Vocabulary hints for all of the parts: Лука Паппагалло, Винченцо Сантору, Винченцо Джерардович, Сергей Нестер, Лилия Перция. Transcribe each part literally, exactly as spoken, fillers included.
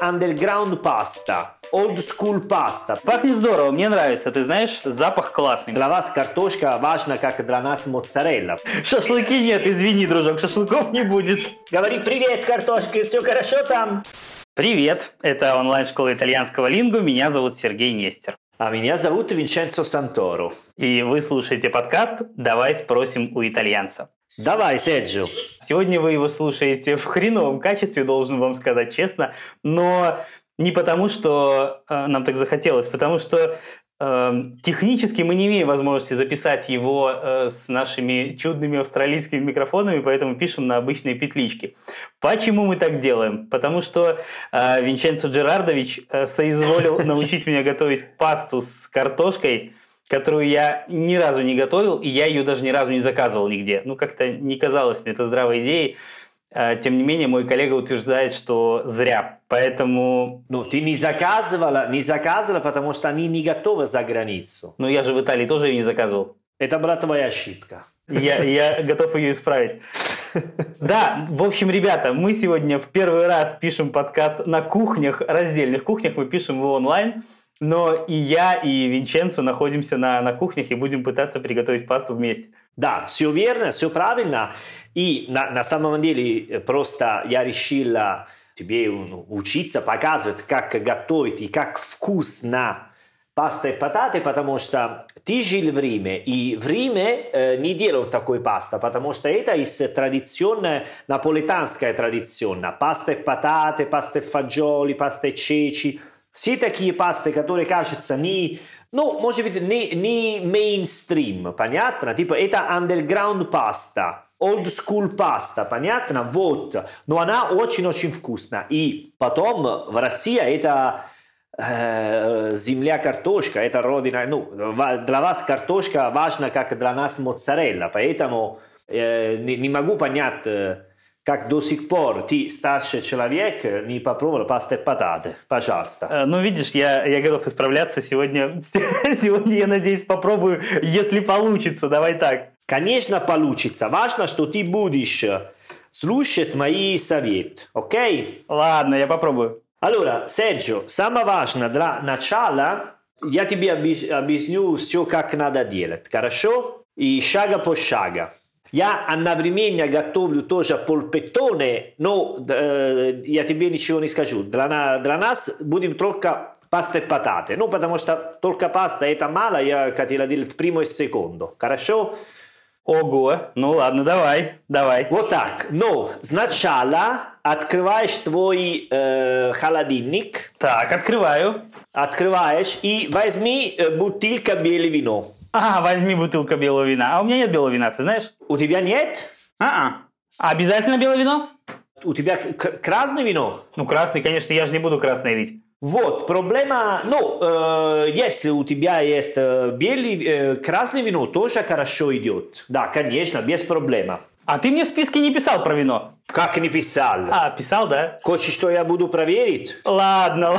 underground pasta. Old school pasta. Пахнет здорово, мне нравится, ты знаешь, запах классный. Для вас картошка важна, как для нас моцарелла. Шашлыки нет, извини, дружок, шашлыков не будет. Говори привет, картошка, все хорошо там? Привет, это онлайн-школа итальянского лингу, меня зовут Сергей Нестер. А меня зовут Винченцо Сантору. И вы слушаете подкаст «Давай спросим у итальянца». Давай, Серджио. Сегодня вы его слушаете в хреновом качестве, должен вам сказать честно, но... Не потому, что э, нам так захотелось, потому что э, технически мы не имеем возможности записать его э, с нашими чудными австралийскими микрофонами, поэтому пишем на обычные петлички. Почему мы так делаем? Потому что э, Винченцо Джерардович э, соизволил научить меня готовить пасту с картошкой, которую я ни разу не готовил, и я ее даже ни разу не заказывал нигде. Ну, как-то не казалось мне это здравой идеей. Тем не менее, мой коллега утверждает, что зря, поэтому... Ну, ты не заказывала, не заказывала, потому что они не готовы за границу. Ну, я же в Италии тоже ее не заказывал. Это была твоя ошибка. Я, я готов ее исправить. Да, в общем, ребята, мы сегодня в первый раз пишем подкаст на кухнях, раздельных кухнях, мы пишем его онлайн. Но и я, и Винченцо находимся на, на кухнях и будем пытаться приготовить пасту вместе. Да, все верно, все правильно. И на, на самом деле просто я решила тебе учиться, показывать, как готовить и как вкусно паста и пататы, потому что ты жил в Риме, и в Риме э, не делают такой пасты, потому что это из традиционной, наполитанской традиционной. Паста и пататы, паста и фаджоли, паста и чечи. Все такие пасты, которые, кажется, не, ну, может быть, не, не мейнстрим, понятно? Типа, это underground паста, old school паста, понятно? Вот. Но она очень-очень вкусна. И потом в России это э, земля картошка, это родина. Ну, для вас картошка важна, как для нас моцарелла. Поэтому э, не, не могу понять... Как до сих пор ты, старший человек, не попробовал пасты и пататы? Пожалуйста. Ну, видишь, я, я готов исправляться. Сегодня, сегодня, я надеюсь, попробую, если получится. Давай так. Конечно, получится. Важно, что ты будешь слушать мои советы. Окей? Ладно, я попробую. Allora, Серджио, самое важное для начала, я тебе объясню все, как надо делать. Хорошо? И шага по шагу. Я одновременно готовлю тоже полпеттоне, но э, я тебе ничего не скажу. Для, для нас будем только паста и пататы. Ну, потому что только паста это мало, я хотел делать primo и secondo. Хорошо? Ого, ну ладно, давай, давай. Вот так. Но сначала открываешь твой э, холодильник. Так, открываю. Открываешь и возьми бутылку белого вина. А, возьми бутылку белого вина. А у меня нет белого вина, ты знаешь? У тебя нет? А-а. А обязательно белое вино? У тебя к- красное вино? Ну, красный, конечно, я же не буду красное лить. Вот, проблема... Ну, э, если у тебя есть белый, э, красное вино, тоже хорошо идет. Да, конечно, без проблем. А ты мне в списке не писал про вино? Как не писал? А, писал, да? Хочешь, что я буду проверить? Ладно.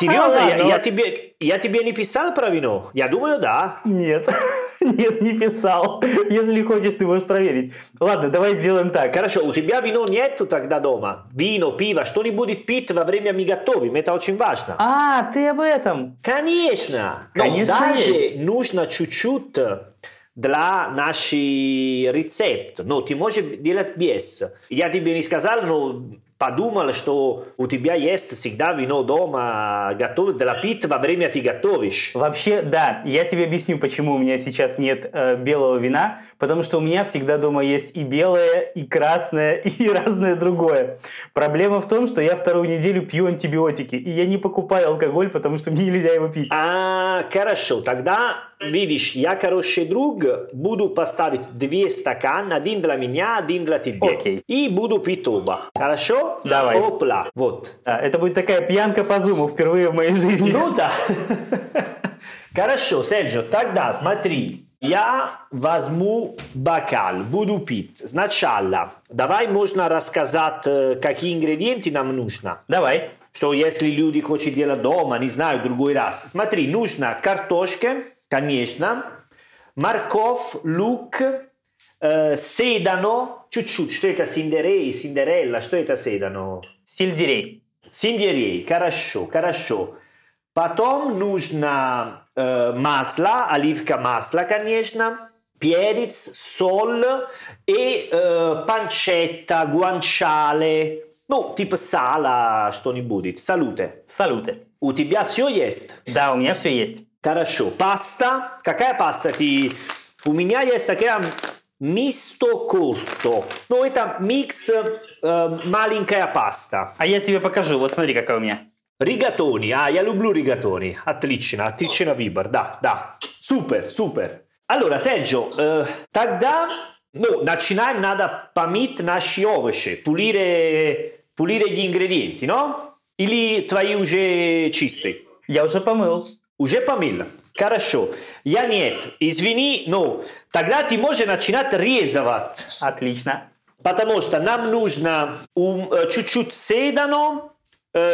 Серьезно? Ладно. Я, я, тебе, я тебе не писал про вино? Я думаю, да. Нет. Нет, не писал. Если хочешь, ты можешь проверить. Ладно, давай сделаем так. Хорошо, у тебя вино нету тогда дома? Вино, пиво, что-нибудь пить во время мы готовим. Это очень важно. А, ты об этом? Конечно. Конечно. Но даже есть. Нужно чуть-чуть... Для наших рецептов. Но ты можешь делать без. Я тебе не сказал, но подумал, что у тебя есть всегда вино дома готовить для пить во время ты готовишь. Вообще, да. Я тебе объясню, почему у меня сейчас нет э, белого вина. Потому что у меня всегда дома есть и белое, и красное, и разное другое. Проблема в том, что я вторую неделю пью антибиотики. И я не покупаю алкоголь, потому что мне нельзя его пить. А, хорошо. Тогда... Видишь, я, хороший друг, буду поставить два стакана, один для меня, один для тебя. Окей. И буду пить оба. Хорошо? Давай. Опла. Вот. Да, это будет такая пьянка по зуму впервые в моей жизни. Ну да. Хорошо, Серджио, тогда смотри. Я возьму бокал, буду пить. Сначала, давай можно рассказать, какие ингредиенты нам нужно. Давай. Что если люди хотят делать дома, не знаю, другой раз. Смотри, нужно картошка. Конечно, морковь, лук, э, седано, чуть-чуть, что это сельдерей, сельдерелла, что это седано? Сельдерей. сельдерей, хорошо, хорошо. Потом нужно э, масло, оливковое масло, конечно, перец, соль и э, панчетта, гуанчале, ну, типа сала, что-нибудь. Салюте. Салюте. У тебя все есть? Да, у меня все есть. Хорошо. Паста. Какая паста ты... У меня есть такая мисто корто. Ну, это микс, э, маленькая паста. А я тебе покажу. Вот смотри, какая у меня. Ригатони. А, я люблю ригатони. Отлично. Отлично выбор. Да, да. Супер, супер. Allora, Sergio, э, тогда... Ну, начинаем, надо помыть наши овощи, пулировать ингредиенты, но? Или твои уже чистые? Я уже помыл. Уже помыл? Хорошо. Я нет. Извини, но тогда ты можешь начинать резать. Отлично. Потому что нам нужно чуть-чуть седано,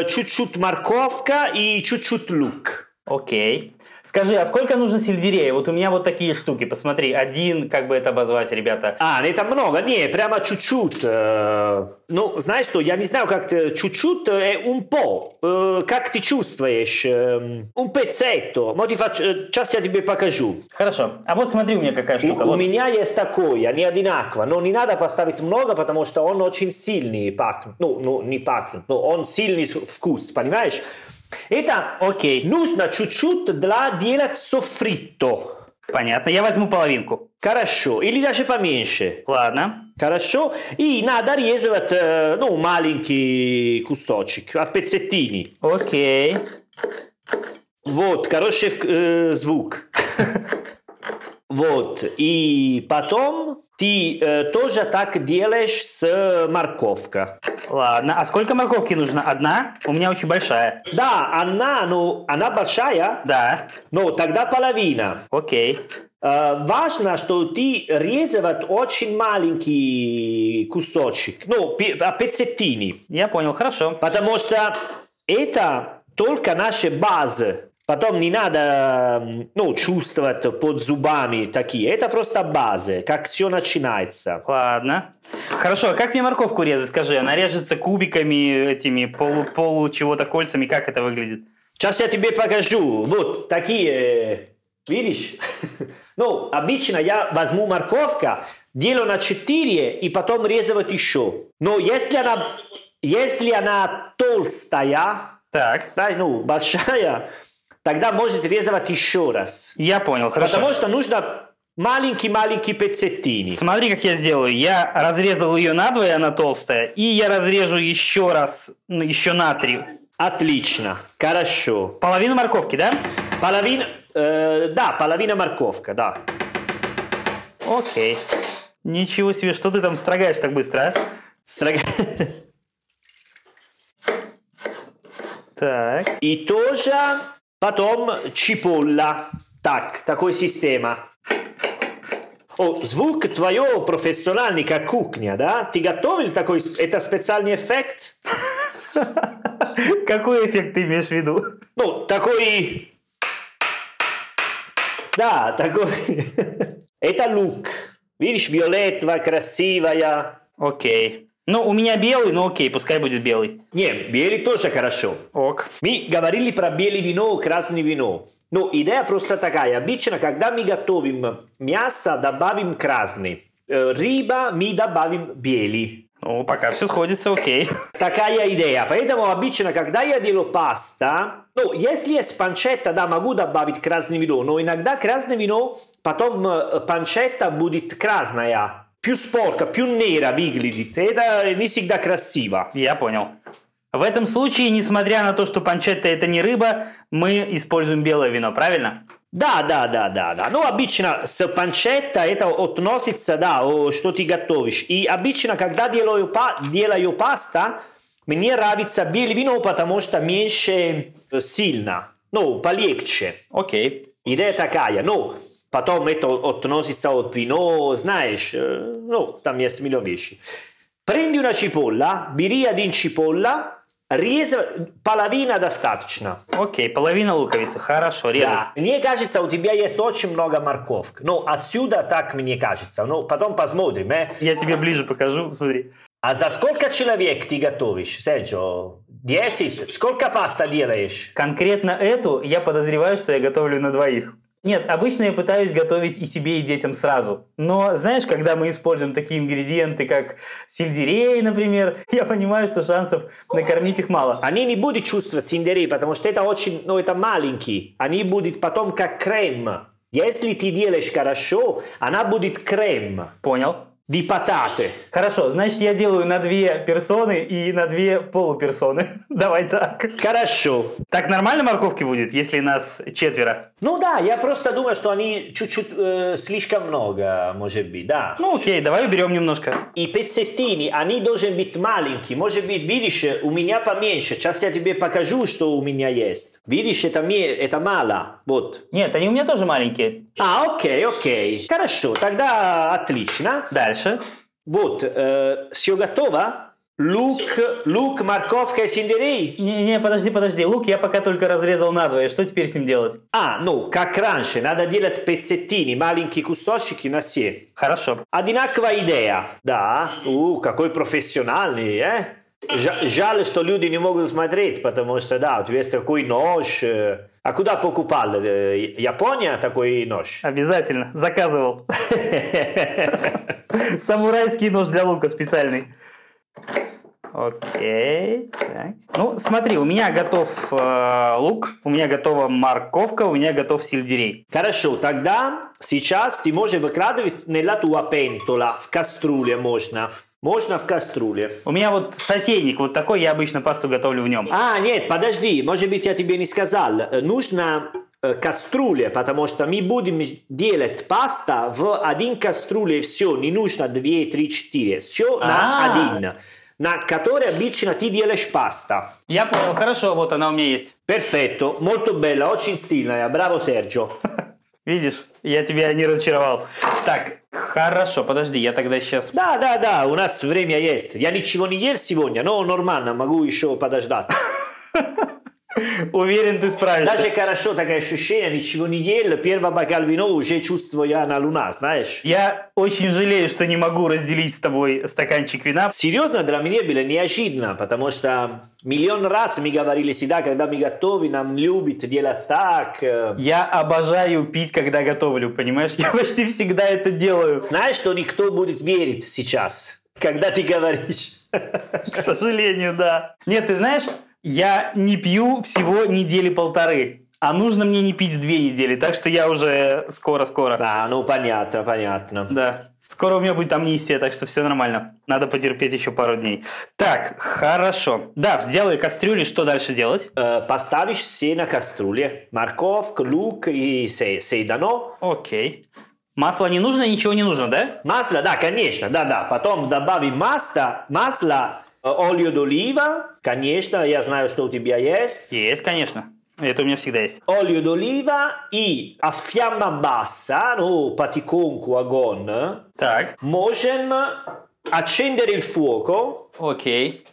чуть-чуть морковка и чуть-чуть лук. Окей. Скажи, а сколько нужно сельдерея? Вот у меня вот такие штуки, посмотри. Один, как бы это обозвать, ребята? А, это много, не, прямо чуть-чуть. Ну, знаешь что, я не знаю, как ты, чуть-чуть, un po. Как ты чувствуешь? Un pezzetto. Сейчас я тебе покажу. Хорошо. А вот смотри, у меня какая штука. У, вот. У меня есть такое, не одинаково. Но не надо поставить много, потому что он очень сильный пахнет. Ну, ну не пахнет, но он сильный вкус, понимаешь? Это, окей, нужно чуть-чуть для делать софритто. Понятно, я возьму половинку. Хорошо, или даже поменьше. Ладно. Хорошо, и надо резать, ну, маленький кусочек, а пеццеттини. Окей. Вот, хороший э, звук. Вот, и потом ты э, тоже так делаешь с морковкой. Ладно, а сколько морковки нужно? Одна? У меня очень большая. Да, она, ну, она большая? Да. Ну, тогда половина. Окей. Э, важно, что ты резать очень маленький кусочек, ну, пеццеттини. Я понял, хорошо. Потому что это только наша база. Потом не надо, ну, чувствовать под зубами такие. Это просто база, как все начинается. Ладно. Хорошо, а как мне морковку резать, скажи? Она режется кубиками, этими полу-полу-чего-то кольцами. Как это выглядит? Сейчас я тебе покажу. Вот такие, видишь? Ну, обычно я возьму морковку, делю на четыре и потом резать еще. Но если она, если она толстая, так, ну, большая... Тогда может резать еще раз. Я понял, хорошо. Потому что нужно маленькие-маленькие пеццеттини. Смотри, как я сделаю. Я разрезал ее надвое, она толстая, и я разрежу еще раз, еще на три. Отлично, хорошо. Половина морковки, да? Половина, э, да, половина морковка, да. Окей. Ничего себе, что ты там строгаешь так быстро, а? Строгаешь. Так. И тоже... Потом чипулла. Так, такой система. О, звук твой профессиональный, как кухня, да? Ты готовил такой... Это специальный эффект? Какой эффект ты имеешь в виду? Ну, такой... Да, такой... Это лук. Видишь, виолетовая, красивая. Окей. Ну, у меня белый, но окей, пускай будет белый. Не, белый тоже хорошо. Ок. Мы говорили про белое вино, красное вино. Но идея просто такая. Обычно, когда мы готовим мясо, добавим красный. Рыба мы добавим белый. Ну, пока все сходится, окей. Такая идея. Поэтому обычно, когда я делаю паста, ну, если есть панчетта, да, могу добавить красное вино. Но иногда красное вино, потом панчетта будет красная. Più sporca, più nera выглядит. Это не всегда красиво. Я понял. В этом случае, несмотря на то, что панчетта это не рыба, мы используем белое вино, правильно? Да, да, да, да, да. Ну, обычно с панчетта это относится, да, что ты готовишь. И обычно, когда делаю, делаю паста, мне нравится белое вино, потому что меньше сильно. Ну, полегче. Окей. Идея такая. Ну, потом это относится от вина, знаешь, ну, там есть миллион вещей. Prendi una cipolla, бери один cipolla, резай, половина достаточно. Окей, половина луковицы, хорошо, резай. Да, мне кажется, у тебя есть очень много морковок. Ну, отсюда так мне кажется, ну, потом посмотрим. Э. Я тебе ближе покажу, смотри. А за сколько человек ты готовишь, Серджио? Десять? Сколько паста делаешь? Конкретно эту я подозреваю, что я готовлю на двоих. Нет, обычно я пытаюсь готовить и себе, и детям сразу. Но, знаешь, когда мы используем такие ингредиенты, как сельдерей, например, я понимаю, что шансов накормить их мало. Они не будут чувствовать сельдерей, потому что это очень, ну, это маленький. Они будут потом как крем. Если ты делаешь хорошо, она будет крем. Понял. Ди пататы. Хорошо, значит, я делаю на две персоны и на две полуперсоны. Давай так. Хорошо. Так нормально морковки будет, если нас четверо? Ну да, я просто думаю, что они чуть-чуть э, слишком много, может быть, да. Ну окей, давай уберем немножко. И пеццеттини, они должны быть маленькие. Может быть, видишь, у меня поменьше. Сейчас я тебе покажу, что у меня есть. Видишь, это, мне, это мало. Вот. Нет, они у меня тоже маленькие. А, окей, окей. Хорошо, тогда отлично. Дальше. Вот, э, все готово. Лук, лук, морковка и сельдерей. Не, не, подожди, подожди. Лук я пока только разрезал надвое. Что теперь с ним делать? А, ну, как раньше. Надо делать пеццеттини, маленькие кусочки на все. Хорошо. Одинаковая идея. Да. У, какой профессиональный, э? Жаль, что люди не могут смотреть, потому что, да, у тебя есть такой нож. А куда покупал? Япония такой нож? Обязательно. Заказывал. Самурайский нож для лука специальный. Окей. Так. Ну, смотри, у меня готов э, лук, у меня готова морковка, у меня готов сельдерей. Хорошо, тогда сейчас ты можешь выкладывать nella tua pentola, в кастрюле можно. Можно в кастрюле. У меня вот сотейник вот такой, я обычно пасту готовлю в нем. А, нет, подожди, может быть, я тебе не сказал. Нужно э, кастрюля, потому что мы будем делать пасту в один кастрюле, и все, не нужно две, три, четыре. Все А-а-а. на один, на который обычно ты делаешь пасту. Я понял, хорошо, вот она у меня есть. Перфетто, molto bella, очень стильная, браво, Серджио. Видишь, я тебя не разочаровал. Так, хорошо, подожди, я тогда сейчас... Да, да, да, у нас время есть. Я ничего не ел сегодня, но нормально, могу еще подождать. Уверен, ты справишься. Даже хорошо, такое ощущение, ничего не ел, первый бокал вина уже чувствую я на луна, знаешь. Я очень жалею, что не могу разделить с тобой стаканчик вина. Серьезно, для меня было неожиданно, потому что миллион раз мы говорили всегда, когда мы готовим, нам любит делать так. Я обожаю пить, когда готовлю, понимаешь? Я почти всегда это делаю. Знаешь, что никто будет верить сейчас, когда ты говоришь? К сожалению, да. Нет, ты знаешь... Я не пью всего недели полторы, а нужно мне не пить две недели, так что я уже скоро-скоро. А, ну понятно, понятно. Да, скоро у меня будет амнистия, так что все нормально, надо потерпеть еще пару дней. Так, хорошо. Да, сделай кастрюли, что дальше делать? Э, поставишь все на кастрюле, морковку, лук и сейдано. Окей. Масло не нужно, ничего не нужно, да? Масло, да, конечно, да-да, потом добавим масло, масло... Олео d'oliva, конечно, я знаю, что у тебя есть. Есть, конечно. Это у меня всегда есть. Олео d'oliva и a fiamma bassa, ну, потихоньку огонь. Так. Можем accendere il fuoco. Окей.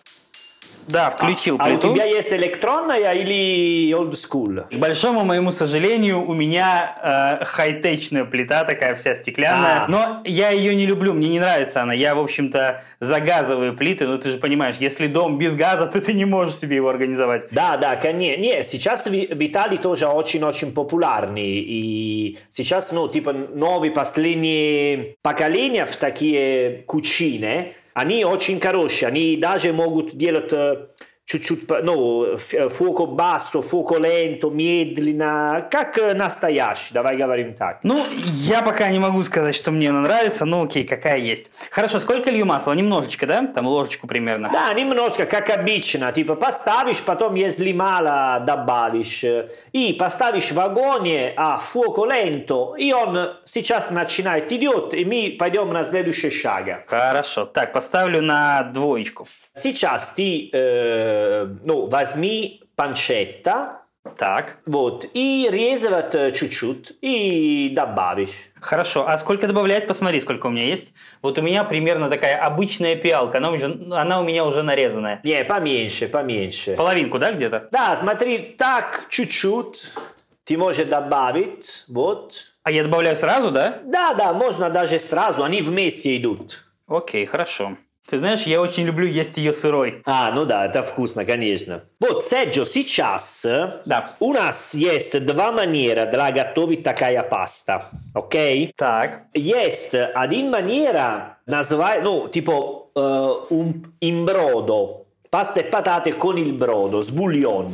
Да, включил а, плиту. А у тебя есть электронная или old school? К большому моему сожалению, у меня э, хай-течная плита, такая вся стеклянная. А. Но я ее не люблю, мне не нравится она. Я, в общем-то, за газовые плиты. Но ты же понимаешь, если дом без газа, то ты не можешь себе его организовать. Да, да, конечно. Не, сейчас в Италии тоже очень-очень популярны. И сейчас, ну, типа, новые последние поколения в такие кучины. Они очень хорошие, они даже могут делать э, чуть-чуть, ну, фуоко бассо, фуоко ленто, медленно, как настоящий, давай говорим так. Ну, я пока не могу сказать, что мне она нравится, но окей, какая есть. Хорошо, сколько лью масла? Немножечко, да? Там ложечку примерно. Да, немножко, как обычно, типа поставишь, потом если мало добавишь, и поставишь в огонь, а фуоко ленто, и он сейчас начинает идет, и мы пойдем на следующий шаг. Хорошо, так, поставлю на двоечку. Сейчас ты... Э, Ну, возьми панчетта, так. Вот, и резать чуть-чуть, и добавишь. Хорошо, а сколько добавлять? Посмотри, сколько у меня есть. Вот у меня примерно такая обычная пиалка, она, уже, она у меня уже нарезанная. Не, поменьше, поменьше. Половинку, да, где-то? Да, смотри, так, чуть-чуть, ты можешь добавить, вот. А я добавляю сразу, да? Да, да, можно даже сразу, они вместе идут. Окей, хорошо. Ты знаешь, я очень люблю есть ее сырой. А, ну да, это вкусно, конечно. Вот, Серджио, сейчас да. у нас есть два манера для готовить такая паста, окей? Okay? Так. Есть один манера, называй, ну, типа, имбродо. Паста и пататы con il brodo, с бульон.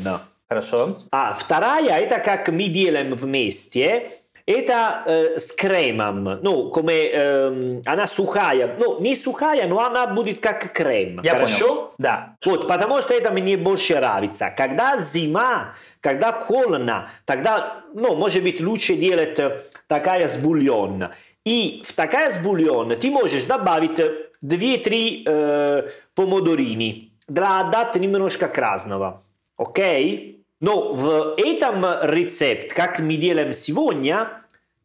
Хорошо. А вторая, это как мы делаем вместе. Это э, с кремом, ну, как, э, она сухая, ну, не сухая, но она будет как крем, я хорошо? Понял. Да. Вот, потому что это мне больше нравится. Когда зима, когда холодно, тогда, ну, может быть, лучше делать такая с бульон. И в такая с бульон ты можешь добавить два-три э, помидорини для дать немножко красного, окей? Но в этом рецепте, как мы делаем сегодня,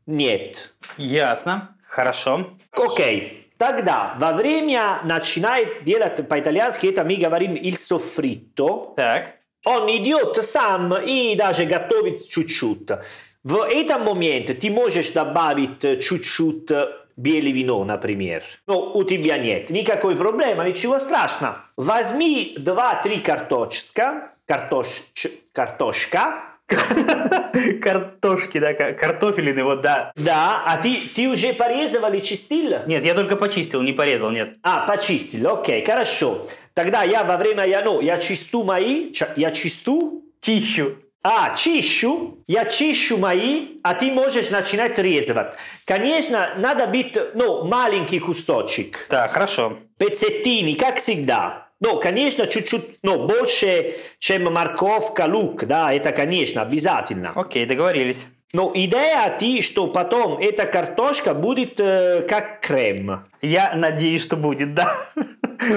нет. Ясно. Хорошо. Окей. Тогда во время начинает делать по-итальянски, это мы говорим il soffritto. Так. Он идет сам и даже готовит чуть-чуть. В этом моменте ты можешь добавить чуть-чуть белое вино, например. Но у тебя нет никакой проблемы, ничего страшного. Возьми два-три картошечка. Картош... Картошка. Картошки, да, картофелины, вот, да. Да, а ты, ты уже порезал и чистил? Нет, я только почистил, не порезал, нет. А, почистил, окей, хорошо. Тогда я во время, я, ну, я чисту мои, ча, я чисту? Чищу. А, чищу, я чищу мои, а ты можешь начинать резать. Конечно, надо быть, ну, маленький кусочек. Да, хорошо. Пецеттини, как всегда. Ну, конечно, чуть-чуть, ну, больше, чем морковка, лук, да, это, конечно, обязательно. Окей, договорились. Но идея ты, что потом эта картошка будет э, как крем. Я надеюсь, что будет, да.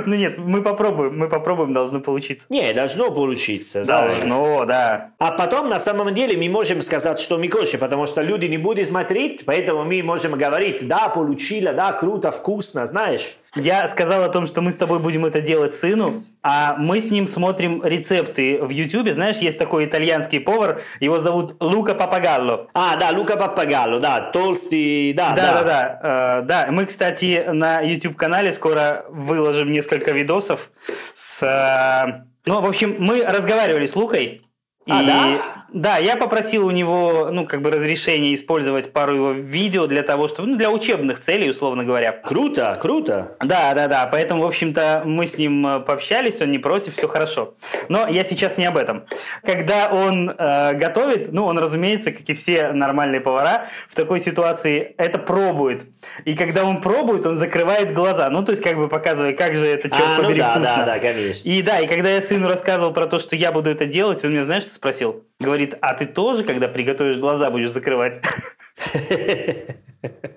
Ну нет, мы попробуем, мы попробуем, должно получиться. Не, должно получиться. Должно, да. А потом, на самом деле, мы можем сказать, что мы кушаем, потому что люди не будут смотреть, поэтому мы можем говорить, да, получила, да, круто, вкусно, знаешь. Я сказал о том, что мы с тобой будем это делать сыну, а мы с ним смотрим рецепты в Ютубе. Знаешь, есть такой итальянский повар, его зовут Лука Паппагалло. А, да, Лука Паппагалло, да, толстый, да, да. Да, да, да. Э, да. Мы, кстати, на YouTube-канале скоро выложим несколько видосов с... Э, ну, в общем, мы разговаривали с Лукой. А, и, да? Да, я попросил у него, ну, как бы разрешение использовать пару его видео для того, чтобы, ну, для учебных целей, условно говоря. Круто, круто. Да, да, да, поэтому, в общем-то, мы с ним пообщались, он не против, все хорошо. Но я сейчас не об этом. Когда он э, готовит, ну, он, разумеется, как и все нормальные повара, в такой ситуации это пробует. И когда он пробует, он закрывает глаза, ну, то есть, как бы показывая, как же это, черт а, побери, ну, да, вкусно. Да, да, конечно. И да, и когда я сыну рассказывал про то, что я буду это делать, он мне, знаешь, что спросил? Говорит, а ты тоже, когда приготовишь, глаза будешь закрывать?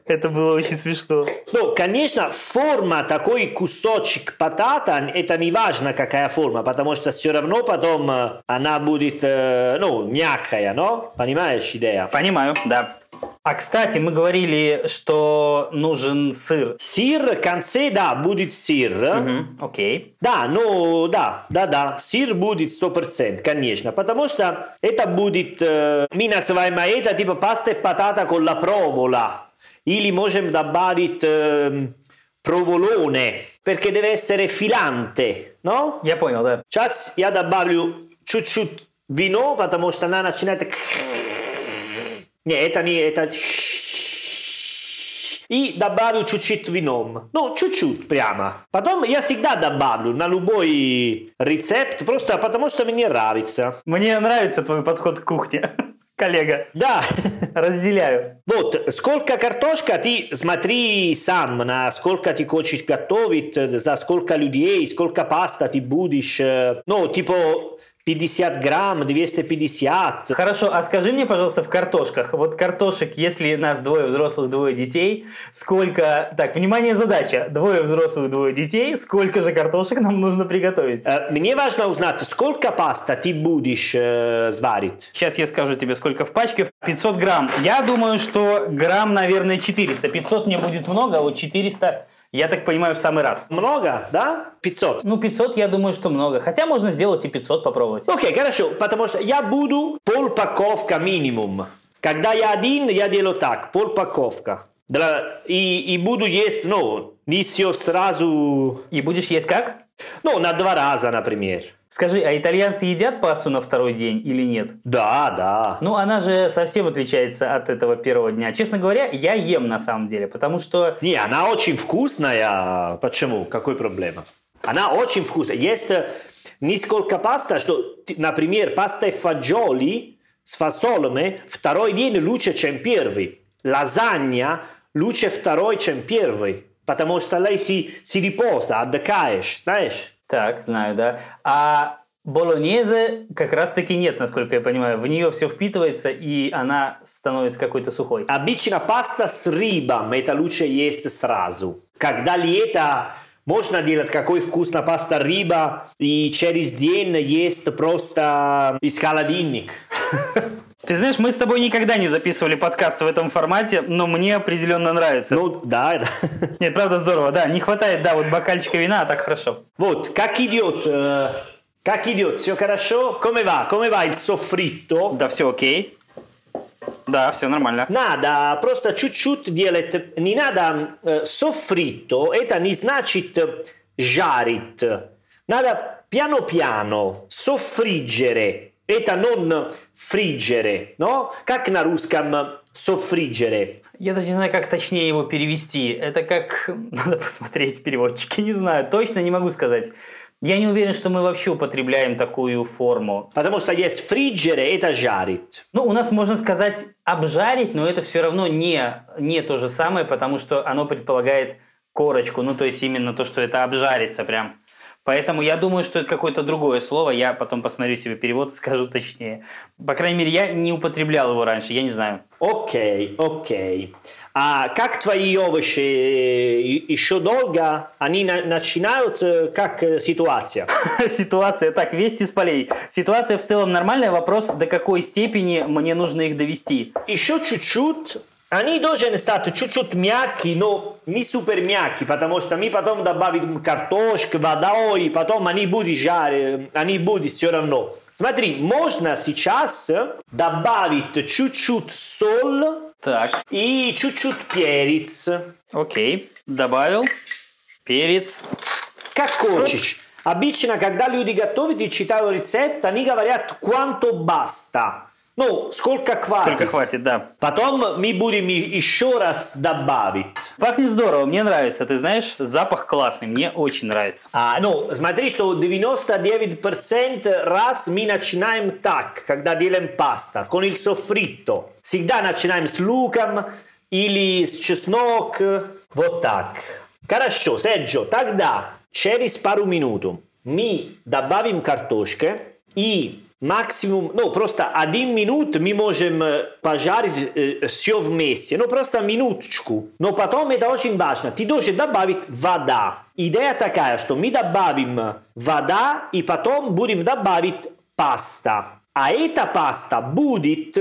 Это было очень смешно. Ну, конечно, форма, такой кусочек патата, это не важно, какая форма, потому что все равно потом она будет, ну, мягкая, но, понимаешь, идея? Понимаю, да. А, кстати, мы говорили, что нужен сыр. Сыр, в конце, да, будет сыр. Угу, окей. Да, ну, да, да, да, сыр будет сто процентов, конечно, потому что это будет, э, мы называем это типа паста и патата con la провола. Или можем добавить э, проволоне, perché deve essere filante, no? Я понял, да. Сейчас я добавлю чуть-чуть вино, потому что она начинает... Не, это не, это... И добавлю чуть-чуть вином. Ну, чуть-чуть прямо. Потом я всегда добавлю на любой рецепт, просто потому что мне нравится. Мне нравится твой подход к кухне, коллега. Да. Разделяю. Вот, сколько картошка, ты смотри сам, на сколько ты хочешь готовить, за сколько людей, сколько паста ты будешь. Ну, типа... пятьдесят грамм, двести пятьдесят. Хорошо, а скажи мне, пожалуйста, в картошках. Вот картошек, если нас двое взрослых, двое детей, сколько... Так, внимание, задача. Двое взрослых, двое детей. Сколько же картошек нам нужно приготовить? Мне важно узнать, сколько паста ты будешь э, сварить? Сейчас я скажу тебе, сколько в пачке. пятьсот грамм. Я думаю, что грамм, наверное, четыреста. пятьсот мне будет много, а вот четыреста... Я так понимаю, в самый раз. Много, да? пятьсот. Ну, пятьсот, я думаю, что много. Хотя можно сделать и пятьсот попробовать. Окей, хорошо. Потому что я буду полпаковка минимум. Когда я один, я делаю так. Полпаковка. И, и буду есть, ну, Висио сразу... И будешь есть как? Ну, на два раза, например. Скажи, а итальянцы едят пасту на второй день или нет? Да, да. Ну, она же совсем отличается от этого первого дня. Честно говоря, я ем на самом деле, потому что... Не, она очень вкусная. Почему? Какой проблема? Она очень вкусная. Есть не сколько паста, что, например, паста фаджоли с фасолями второй день лучше, чем первый. Лазанья лучше второй, чем первый. Потому что лей си, си репоза, отдыхаешь, знаешь? Так, знаю, да. А болоньезе как раз-таки нет, насколько я понимаю. В нее все впитывается, и она становится какой-то сухой. Обычно паста с рыбом, это лучше есть сразу. Когда лето, можно делать какой вкусная паста рыба, и через день есть просто из холодильника. Ты знаешь, мы с тобой никогда не записывали подкаст в этом формате, но мне определенно нравится. Ну, да, да. Нет, правда здорово, да. Не хватает, да, вот бокальчика вина, а так хорошо. Вот, как идет, э, как идет, все хорошо? Come va, come va il soffritto? Да, все окей. Да, все нормально. Надо просто чуть-чуть делать, не надо, э, soffritto, это не значит жарить. Надо piano-piano, soffriggere. Это non friggere, но как на русском софриджере. Я даже не знаю, как точнее его перевести. Это как... Надо посмотреть переводчики, не знаю. Точно не могу сказать. Я не уверен, что мы вообще употребляем такую форму. Потому что есть фриджере, это жарит. Ну, у нас можно сказать обжарить, но это все равно не, не то же самое, потому что оно предполагает корочку. Ну, то есть именно то, что это обжарится прям. Поэтому я думаю, что это какое-то другое слово. Я потом посмотрю себе перевод и скажу точнее. По крайней мере, я не употреблял его раньше, я не знаю. Окей, окей. А как твои овощи еще долго? Они на- начинают как ситуация? Ситуация, так, вести с полей. Ситуация в целом нормальная. Вопрос, до какой степени мне нужно их довести. Еще чуть-чуть... Они должны стать чуть-чуть мягкие, но не супер мягкие, потому что мы потом добавим картошку, водой, потом они будут жарить, они будут все равно. Смотри, можно сейчас добавить чуть-чуть соль, так, и чуть-чуть перец. Окей, добавил перец. Как хочешь. Обычно, когда люди готовят и читают рецепт, они говорят «quanto basta». Ну, сколько хватит. Сколько хватит, да. Потом мы будем еще раз добавить. Пахнет здорово, мне нравится. Ты знаешь, запах классный, мне очень нравится. А, ну, смотри, что девяносто девять процентов раз мы начинаем так, когда делаем пасту, con il soffritto. Всегда начинаем с луком или с чеснок. Вот так. Хорошо, Серджо, тогда через пару минут мы добавим картошку и... Максимум, ну, просто один минут мы можем пожарить э, все вместе. Ну, просто минуточку. Но потом это очень важно. Ты должен добавить вода. Идея такая, что мы добавим вода и потом будем добавить паста. А эта паста будет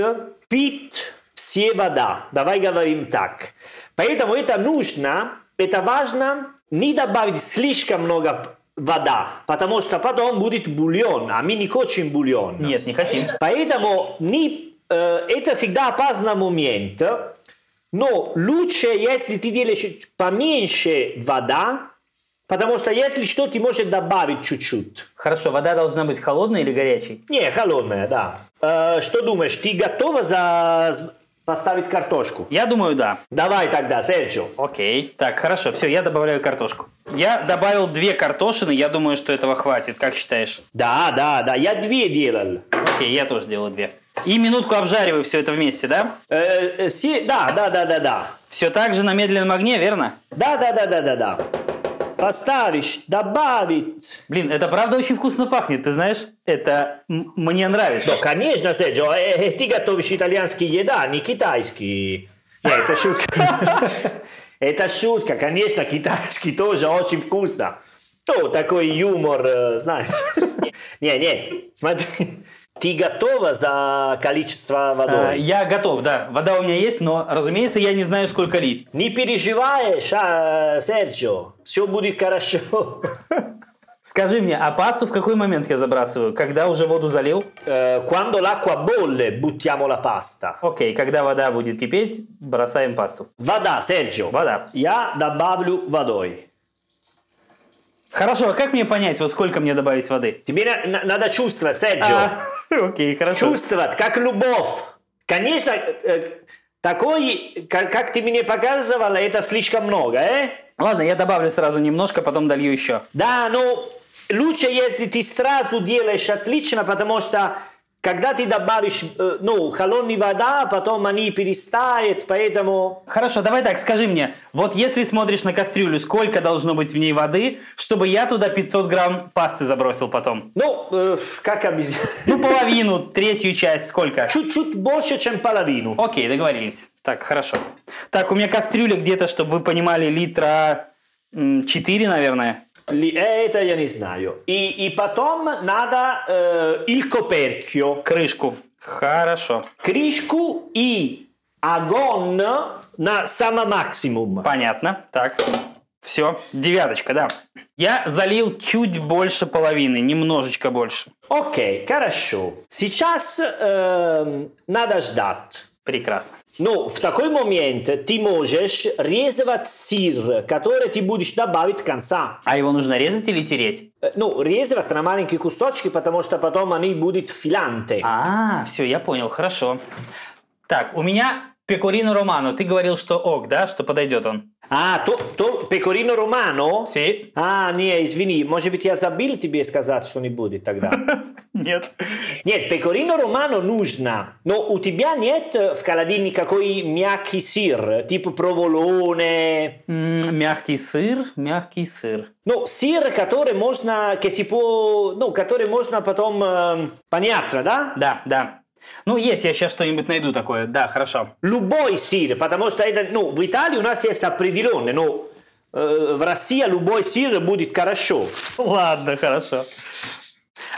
пить все вода. Давай говорим так. Поэтому это нужно, это важно не добавить слишком много вода, потому что потом будет бульон, а мы не хотим бульон. Нет, не хотим. Поэтому не, э, это всегда опасный момент, но лучше, если ты делаешь поменьше вода, потому что если что, ты можешь добавить чуть-чуть. Хорошо, вода должна быть холодная или горячей? Не, холодная, да. Э, что думаешь, ты готова за... поставить картошку? Я думаю, да. Давай тогда, Серджио. Окей. Так, хорошо, все, я добавляю картошку. Я добавил две картошины, я думаю, что этого хватит, как считаешь? Да, да, да, я две делал. Окей, я тоже делал две. И минутку обжариваю все это вместе, да? Э, э, си... Да, да, да, да, да. Все так же на медленном огне, верно? Да, да, да, да, да, да. Поставишь, добавить. Блин, это правда очень вкусно пахнет, ты знаешь? Это м- мне нравится. Да, конечно, Серджио, э- э- ты готовишь итальянские еда, не китайские. Нет, это шутка. Это шутка, конечно, китайский тоже очень вкусно. Ну, такой юмор, знаешь. Нет, нет, смотри. Ты готова за количество воды? А, я готов, да. Вода у меня есть, но, разумеется, я не знаю, сколько лить. Не переживаешь, а, Серджио. Все будет хорошо. Скажи мне, а пасту в какой момент я забрасываю? Когда уже воду залил? Quando l'acqua bolle, buttiamo la pasta. Окей, когда вода будет кипеть, бросаем пасту. Вода, Серджио. Вода. Я добавлю водой. Хорошо, а как мне понять, вот сколько мне добавить воды? Тебе на- надо чувствовать, Серджио. А, окей, хорошо. Чувствовать, как любовь. Конечно, э, такой, как, как ты мне показывала, это слишком много, э? Ладно, я добавлю сразу немножко, потом долью еще. Да, ну, лучше, если ты сразу делаешь отлично, потому что, когда ты добавишь, э, ну, холодную воду, потом они перестают, поэтому... Хорошо, давай так, скажи мне, вот если смотришь на кастрюлю, сколько должно быть в ней воды, чтобы я туда пятьсот грамм пасты забросил потом? Ну, э, как объяснить? Ну, половину, третью часть, сколько? Чуть-чуть больше, чем половину. Окей, договорились. Так, хорошо. Так, у меня кастрюля где-то, чтобы вы понимали, литра четыре, наверное. Это я не знаю. И, и потом надо э, il coperchio. Крышку. Хорошо. Крышку и огонь на самом максимум. Понятно. Так. Все. Девяточка, да. Я залил чуть больше половины. Немножечко больше. Окей, хорошо. Сейчас э, надо ждать. Прекрасно. Ну, в такой момент ты можешь резать сыр, который ты будешь добавить в конце. А его нужно резать или тереть? Ну, резать на маленькие кусочки, потому что потом они будут филанты. А, все, я понял, хорошо. Так, у меня пекорино романо. Ты говорил, что ок, да, что подойдет он. А, то, то пекорино романо? Си. А, не, извини, может быть, я забыл тебе сказать, что не будет тогда. Нет. Нет, пекорино романо нужно, но у тебя нет в холодильнике какой мягкий сыр, типа проволоне. М-м, мягкий сыр, мягкий сыр. Ну, сыр, который можно, кесипо, ну, который можно потом, э, понятно, да? Да, да. Ну, есть, я сейчас что-нибудь найду такое, да, хорошо. Любой сыр, потому что это, ну, в Италии у нас есть определенный, но э, в России любой сыр будет хорошо. Ладно, хорошо.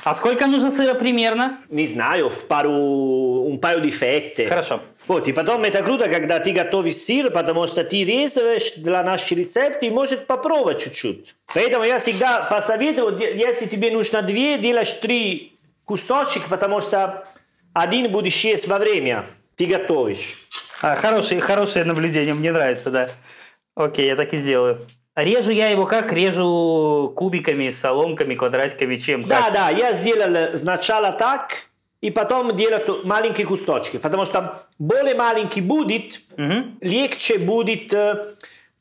А сколько нужно сыра примерно? Не знаю, в пару, un paio di fette. Хорошо. Вот, и потом это круто, когда ты готовишь сыр, потому что ты резаешь для наших рецептов и можешь попробовать чуть-чуть. Поэтому я всегда посоветую, если тебе нужно две, делаешь три кусочек, потому что один будешь есть во время, ты готовишь. А, хорошее, хорошее наблюдение, мне нравится, да. Окей, я так и сделаю. Режу я его как? Режу кубиками, соломками, квадратиками, чем? Да, как? Да, я сделал сначала так, и потом делаю маленькие кусочки, потому что более маленький будет, угу. Легче будет,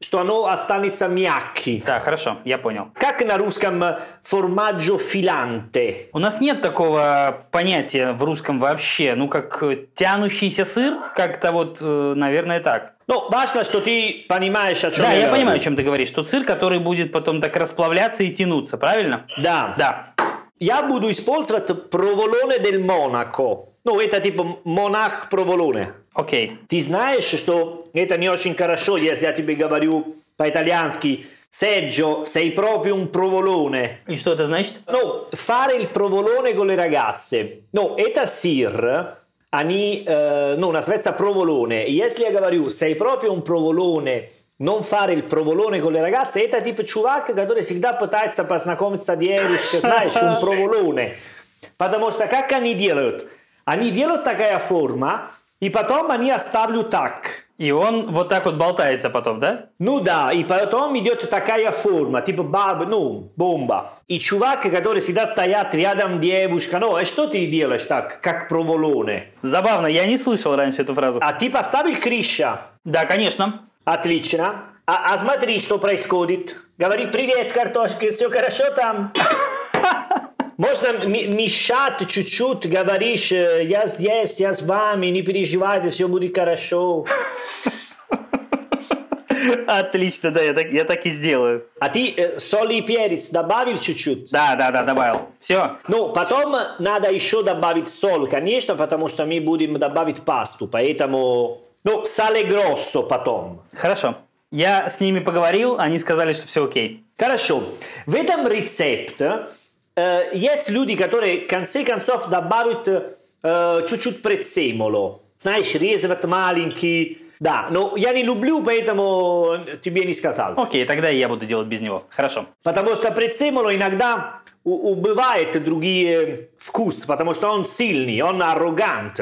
что оно останется мягким. Да, хорошо, я понял. Как на русском formaggio filante? У нас нет такого понятия в русском вообще, ну как тянущийся сыр, как-то вот, наверное, так. Ну, важно, что ты понимаешь, о чем да, я говорю. Да, я понимаю, о чем ты говоришь, что сыр, который будет потом так расплавляться и тянуться, правильно? Да. Да. Я буду использовать проволоне del Monaco. Ну, это типа монах проволоне. Окей. Ты знаешь, что это не очень хорошо, если я тебе говорю по-итальянски «Sergio, sei proprio un provolone». И что это значит? Ну, «fare il provolone con le ragazze». Ну, это сыр, они, э, ну, называется «проволоне». И если я говорю «sei proprio un provolone», «non fare il provolone con le ragazze», это типа чувак, который всегда пытается познакомиться с девушкой, знаешь, «un provolone». Потому что как они делают? Они делают такая форма, и потом они оставляют так. И он вот так вот болтается потом, да? Ну да, и потом идет такая форма, типа баб, ну, бомба. И чувак, который всегда стоят рядом девушка, ну, а что ты делаешь так, как проволоне? Забавно, я не слышал раньше эту фразу. А ты поставил крыша? Да, конечно. Отлично. А, а смотри, что происходит. Говори, привет, картошки, все хорошо там? Можно мешать чуть-чуть, говоришь, я здесь, я с вами, не переживайте, все будет хорошо. Отлично, да, я так, я так и сделаю. А ты э, соль и перец добавил чуть-чуть? Да, да, да, добавил. Все. Ну, потом надо еще добавить соль, конечно, потому что мы будем добавить пасту, поэтому... Ну, сале гроссо потом. Хорошо. Я с ними поговорил, они сказали, что все окей. Хорошо. В этом рецепте... Uh, есть люди, которые в конце концов добавят uh, чуть-чуть предсемоло. Знаешь, резать маленький, Да, но я не люблю, поэтому тебе не сказал. Окей, тогда я буду делать без него. Хорошо. Потому что прецемоло иногда убивает другие вкусы, потому что он сильный, он аррогант.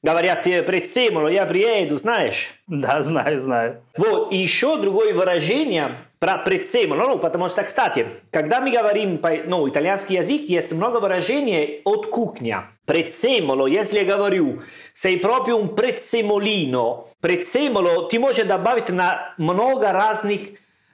Говорят, прецемоло, я приеду, знаешь? Да, знаю, знаю. Вот, и еще другое выражение про прецемоло, ну, потому что, кстати, когда мы говорим, ну, итальянский язык, есть много выражений от кухня. Прецемоло, если я говорю, sei proprio un prezzemolino, прецемоло ты можешь добавить на много разных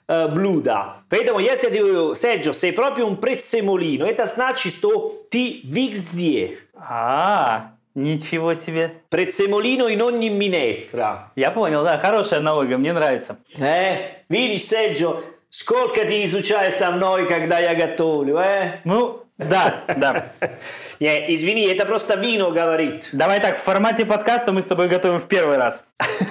э, блюда. Поэтому, если я говорю, Серджио, sei proprio un prezzemolino, это значит, что ты везде. А-а-а. Ничего себе. Прецемолино и нонни минестра. Я понял, да, хорошая аналогия, мне нравится. Э, видишь, Серджио, сколько ты изучаешь со мной, когда я готовлю, э? Ну, да, да. Не, извини, это просто вино говорит. Давай так, в формате подкаста мы с тобой готовим в первый раз.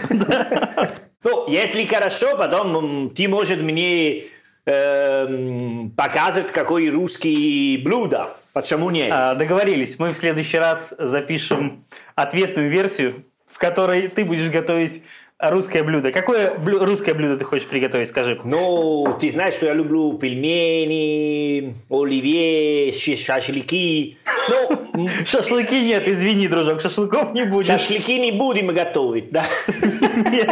Ну, если хорошо, потом ты можешь мне показывать, какое русские блюдо. Почему нет? А, договорились. Мы в следующий раз запишем ответную версию, в которой ты будешь готовить русское блюдо. Какое блю- русское блюдо ты хочешь приготовить, скажи? Ну, ты знаешь, что я люблю пельмени, оливье, шашлыки. Ну, шашлыки нет, извини, дружок, шашлыков не будет. Шашлыки не будем готовить, да? Нет.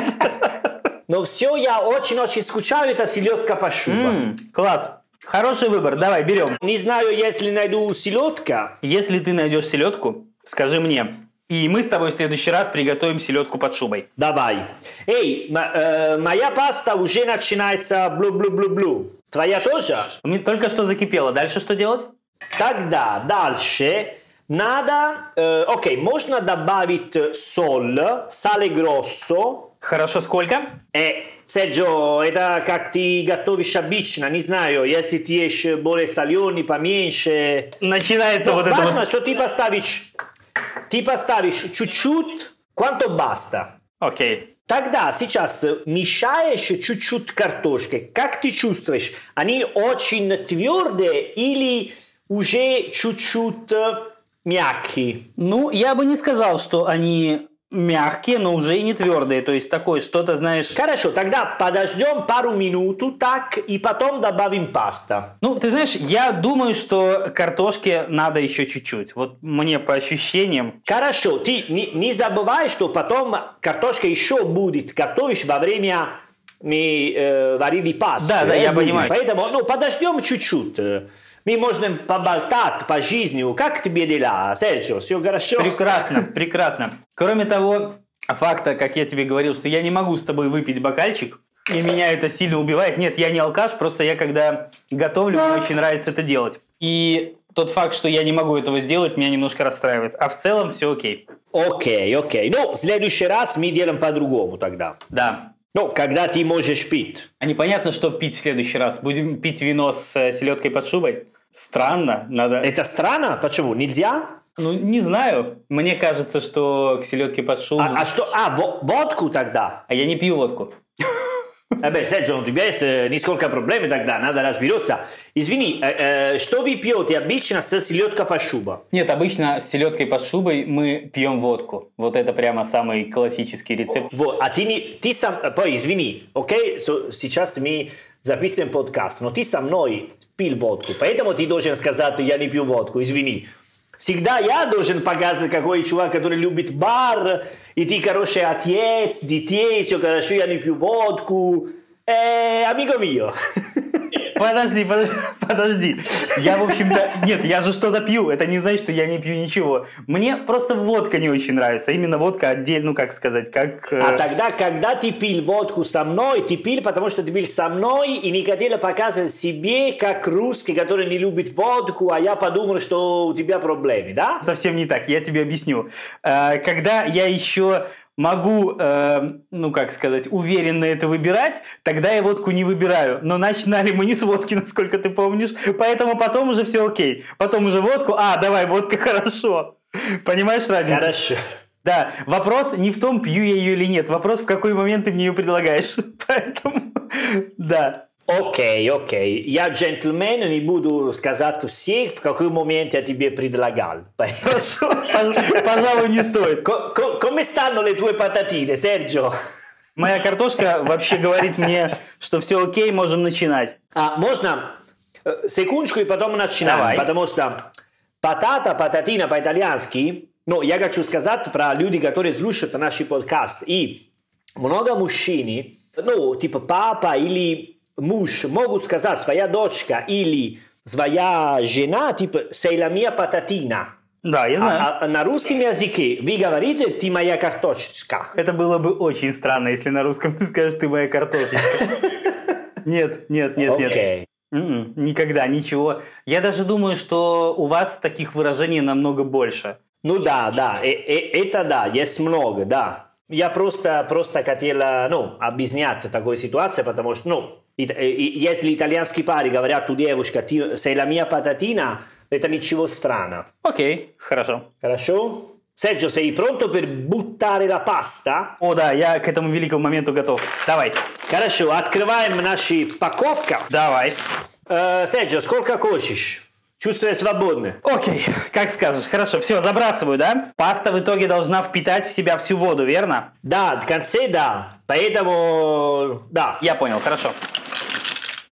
Но все, я очень-очень скучаю, это селедка по-шуба. Класс. Хороший выбор, давай, берем. Не знаю, если найду селедка. Если ты найдешь селедку, скажи мне. И мы с тобой в следующий раз приготовим селедку под шубой. Давай. Эй, м- э, моя паста уже начинается блю-блю-блю-блю. Твоя тоже? У меня только что закипело. Дальше что делать? Тогда дальше надо... Э, окей, можно добавить соль, сале гроссо. Хорошо, сколько? Э, Серджио, это как ты готовишь обычно, не знаю, если ты ешь более соленый, поменьше. Начинается. Но вот это. Важно, что ты поставишь, ты поставишь чуть-чуть, quanto basta. Окей. Тогда сейчас мешаешь чуть-чуть картошки. Как ты чувствуешь? Они очень твердые или уже чуть-чуть мягкие? Ну, я бы не сказал, что они... мягкие, но уже и не твердые. То есть, такое что-то, знаешь... Хорошо, тогда подождем пару минут, так, и потом добавим паста. Ну, ты знаешь, я думаю, что картошке надо еще чуть-чуть. Вот мне по ощущениям... Хорошо, ты не, не забывай, что потом картошка еще будет готовишь во время... Мы э, варили пасту. Да, да, я понимаю. Поэтому, ну, подождем чуть-чуть. Мы можем поболтать по жизни. Как тебе дела, Серджио? Все хорошо? Прекрасно, прекрасно. Кроме того, факта, как я тебе говорил, что я не могу с тобой выпить бокальчик, и меня это сильно убивает. Нет, я не алкаш, просто я когда готовлю, мне очень нравится это делать. И тот факт, что я не могу этого сделать, меня немножко расстраивает. А в целом все окей. Окей, окей. Ну, в следующий раз мы делаем по-другому тогда. Да. Ну, когда ты можешь пить. А непонятно, что пить в следующий раз. Будем пить вино с э, селедкой под шубой? Странно, надо... Это странно? Почему? Нельзя? Ну, не знаю. Мне кажется, что к селедке под шубой... А, а что? А, в- водку тогда? А я не пью водку. Эбэ, Серджио, у тебя есть несколько проблем тогда, надо разбираться. Извини, что вы пьете обычно с селедкой под шубой? Нет, обычно с селедкой под шубой мы пьем водку. Вот это прямо самый классический рецепт. Вот, а ты не... Ты сам... Пой, извини, окей? So, сейчас мы записываем подкаст, но ты со мной пил водку, поэтому ты должен сказать, я не пью водку, извини. Всегда я должен показывать, какой чувак, который любит бар, и ты хороший отец, детей, все хорошо, я не пью водку. Э, амиго мио. Подожди, подожди, подожди. Я, в общем-то, нет, я же что-то пью, это не значит, что я не пью ничего. Мне просто водка не очень нравится, именно водка отдельно, ну, как сказать, как... Э... А тогда, когда ты пил водку со мной, ты пил, потому что ты пил со мной и не хотела показывать себе, как русский, который не любит водку, а я подумал, что у тебя проблемы, да? Совсем не так, я тебе объясню. Э, когда я еще... Могу, э, ну как сказать, уверенно это выбирать, тогда я водку не выбираю. Но начинали мы не с водки, насколько ты помнишь, поэтому потом уже все окей. Потом уже водку, а, давай, водка, хорошо. Понимаешь разницу? Хорошо. Да, вопрос не в том, пью я ее или нет, вопрос, в какой момент ты мне ее предлагаешь. Поэтому, да. Окей, okay, окей. Okay. Я джентльмен, не буду сказать всех, в какой момент я тебе предлагал. Хорошо, пожалуй, не стоит. Come stanno le tue patatine, Серджио? Моя картошка вообще говорит мне, что все окей, можем начинать. А, можно? Секундочку, и потом начинаем. Давай. Потому что патата, пататина по-итальянски. Но я хочу сказать про людей, которые слушают наш подкаст. И много мужчин, ну, типа папа или муж, могут сказать своя дочка или своя жена, типа, sei la mia patatina. Да, я знаю. А, а на русском языке вы говорите «ты моя картошечка». Это было бы очень странно, если на русском ты скажешь «ты моя картошечка». Нет, нет, нет, нет. Никогда, ничего. Я даже думаю, что у вас таких выражений намного больше. Ну да, да, это да, есть много, да. Я просто, просто хотела, ну, объяснять такую ситуацию, потому что, ну, если итальянские пары говорят «у девушка, ты sei la mia patatina», это ничего странного. Окей, хорошо. Хорошо. Серджио, sei pronto per buttare la pasta? О, да, я к этому великому моменту готов. Давай. Хорошо, открываем наши упаковки. Давай. Э, Серджио, сколько хочешь? Чувствуй свободно. Окей, как скажешь. Хорошо, все, забрасываю, да? Паста в итоге должна впитать в себя всю воду, верно? Да, в конце да. Поэтому, да. Я понял, хорошо.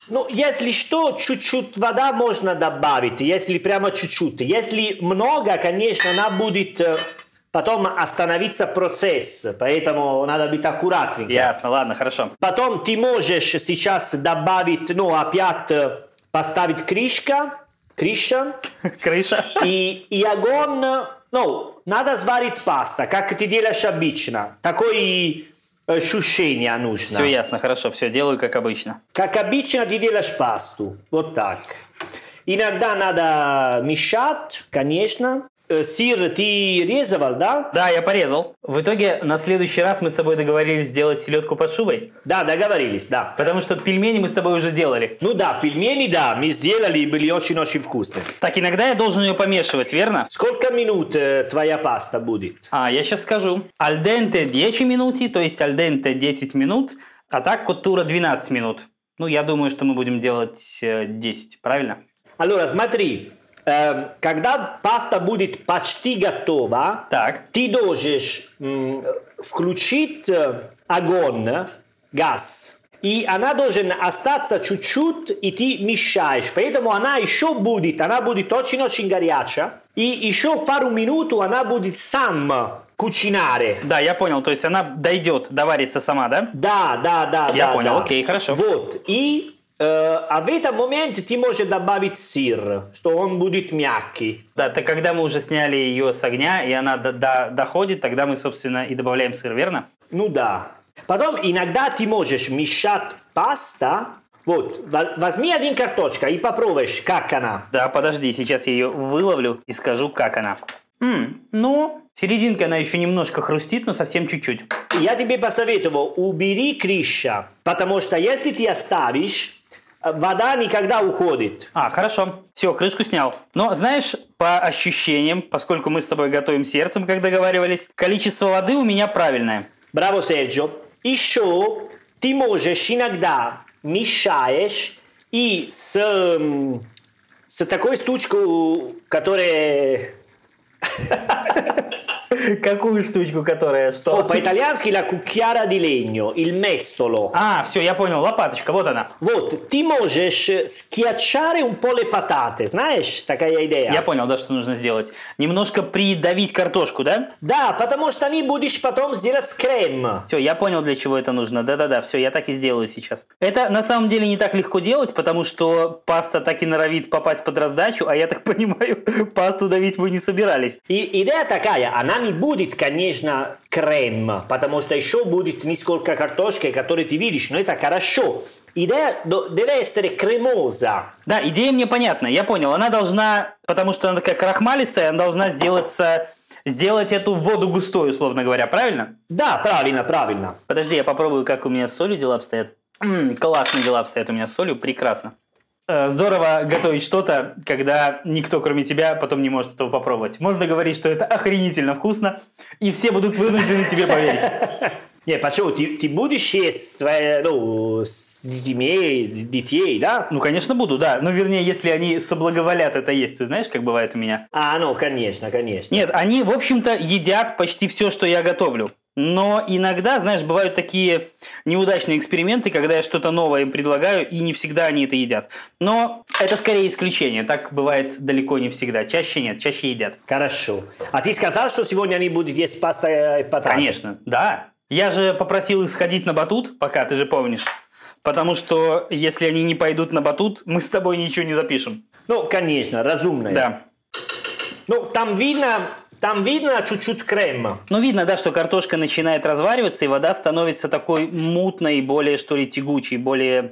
Ну, если что, чуть-чуть вода можно добавить, если прямо чуть-чуть. Если много, конечно, она будет потом остановиться процесс, поэтому надо быть аккуратненько. Ясно, ладно, хорошо. Потом ты можешь сейчас добавить, ну, опять поставить крышка, крыша, крыша. И, и огонь, ну, надо сварить пасту, как ты делаешь обычно, такой... Ощущение нужно. Все ясно, хорошо, все делаю как обычно. Как обычно ты делаешь пасту, вот так. Иногда надо мешать, конечно. Сыр ты резал, да? Да, я порезал. В итоге на следующий раз мы с тобой договорились сделать селедку под шубой. Да, договорились, да. Потому что пельмени мы с тобой уже делали. Ну да, пельмени, да, мы сделали и были очень-очень вкусные. Так, иногда я должен ее помешивать, верно? Сколько минут э, твоя паста будет? А, я сейчас скажу. Al dente десять минут, то есть al dente десять минут, а так коттура двенадцать минут. Ну, я думаю, что мы будем делать э, десять, правильно? Allora, смотри. Когда паста будет почти готова, так. Ты должен м, включить огонь, газ, и она должна остаться чуть-чуть, и ты мешаешь. Поэтому она еще будет, она будет очень-очень горячая, и еще пару минут она будет сам кучинare. Да, я понял, то есть она дойдет, доварится сама, да? Да, да, да. Я да, понял, да. Окей, хорошо. Вот, и... А в этом моменте ты можешь добавить сыр, что он будет мягкий. Да, так когда мы уже сняли ее с огня, и она до- до- доходит, тогда мы, собственно, и добавляем сыр, верно? Ну да. Потом иногда ты можешь мешать пасту. Вот, возьми один картошка и попробуешь, как она. Да, подожди, сейчас я ее выловлю и скажу, как она. М-м, ну, серединка она еще немножко хрустит, но совсем чуть-чуть. Я тебе посоветовал, убери крыша, потому что если ты оставишь... Вода никогда уходит. А, хорошо. Все, крышку снял. Но, знаешь, по ощущениям, поскольку мы с тобой готовим сердцем, как договаривались, количество воды у меня правильное. Браво, Серджио. Еще ты можешь иногда мешаешь и с, с такой штучкой, которая... Какую штучку, которая что? О, по-итальянски la cucchiara di legno, il mestolo. А, все, я понял, лопаточка, вот она. Вот, ты можешь schiacciare un po' le patate, знаешь, такая идея. Я понял, да, что нужно сделать. Немножко придавить картошку, да? Да, потому что не будешь потом сделать крем. Все, я понял, для чего это нужно, да-да-да, все, я так и сделаю сейчас. Это на самом деле не так легко делать, потому что паста так и норовит попасть под раздачу, а я так понимаю, пасту давить вы не собирались. И идея такая, она не будет, конечно, крем, потому что еще будет несколько картошки, которые ты видишь, но это хорошо. Идея deve essere кремоза. Да, идея мне понятна, я понял. Она должна, потому что она такая крахмалистая, она должна сделаться, сделать эту воду густой, условно говоря, правильно? Да, правильно, правильно. Подожди, я попробую, как у меня с солью дела обстоят. М-м, классные дела обстоят у меня с солью, прекрасно. Здорово готовить что-то, когда никто, кроме тебя, потом не может этого попробовать. Можно говорить, что это охренительно вкусно, и все будут вынуждены тебе поверить. Не, почему? Ты, ты будешь есть твои, ну, с детьми, детей, да? Ну, конечно, буду, да. Ну, вернее, если они соблаговолят это есть. Ты знаешь, как бывает у меня? А, ну, конечно, конечно. Нет, они, в общем-то, едят почти все, что я готовлю. Но иногда, знаешь, бывают такие неудачные эксперименты, когда я что-то новое им предлагаю, и не всегда они это едят. Но это скорее исключение. Так бывает далеко не всегда. Чаще нет, чаще едят. Хорошо. А ты сказал, что сегодня они будут есть паста и пататы? Конечно, да. Я же попросил их сходить на батут, пока, ты же помнишь. Потому что если они не пойдут на батут, мы с тобой ничего не запишем. Ну, конечно, разумно. Да. Ну, там видно... Там видно чуть-чуть крема. Ну, видно, да, что картошка начинает развариваться, и вода становится такой мутной, более, что ли, тягучей, более,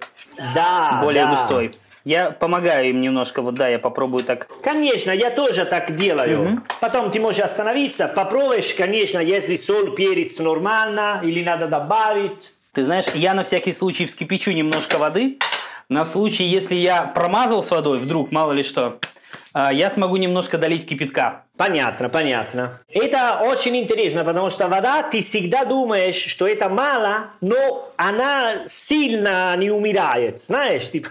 да, более да. густой. Я помогаю им немножко, вот да, я попробую так. Конечно, я тоже так делаю. Угу. Потом ты можешь остановиться, попробуешь, конечно, если соль, перец нормально, или надо добавить. Ты знаешь, я на всякий случай вскипячу немножко воды, на случай, если я промазал с водой, вдруг, мало ли что... Я смогу немножко долить кипятка. Понятно, понятно. Это очень интересно, потому что вода, ты всегда думаешь, что это мало, но она сильно не умирает, знаешь? Типа...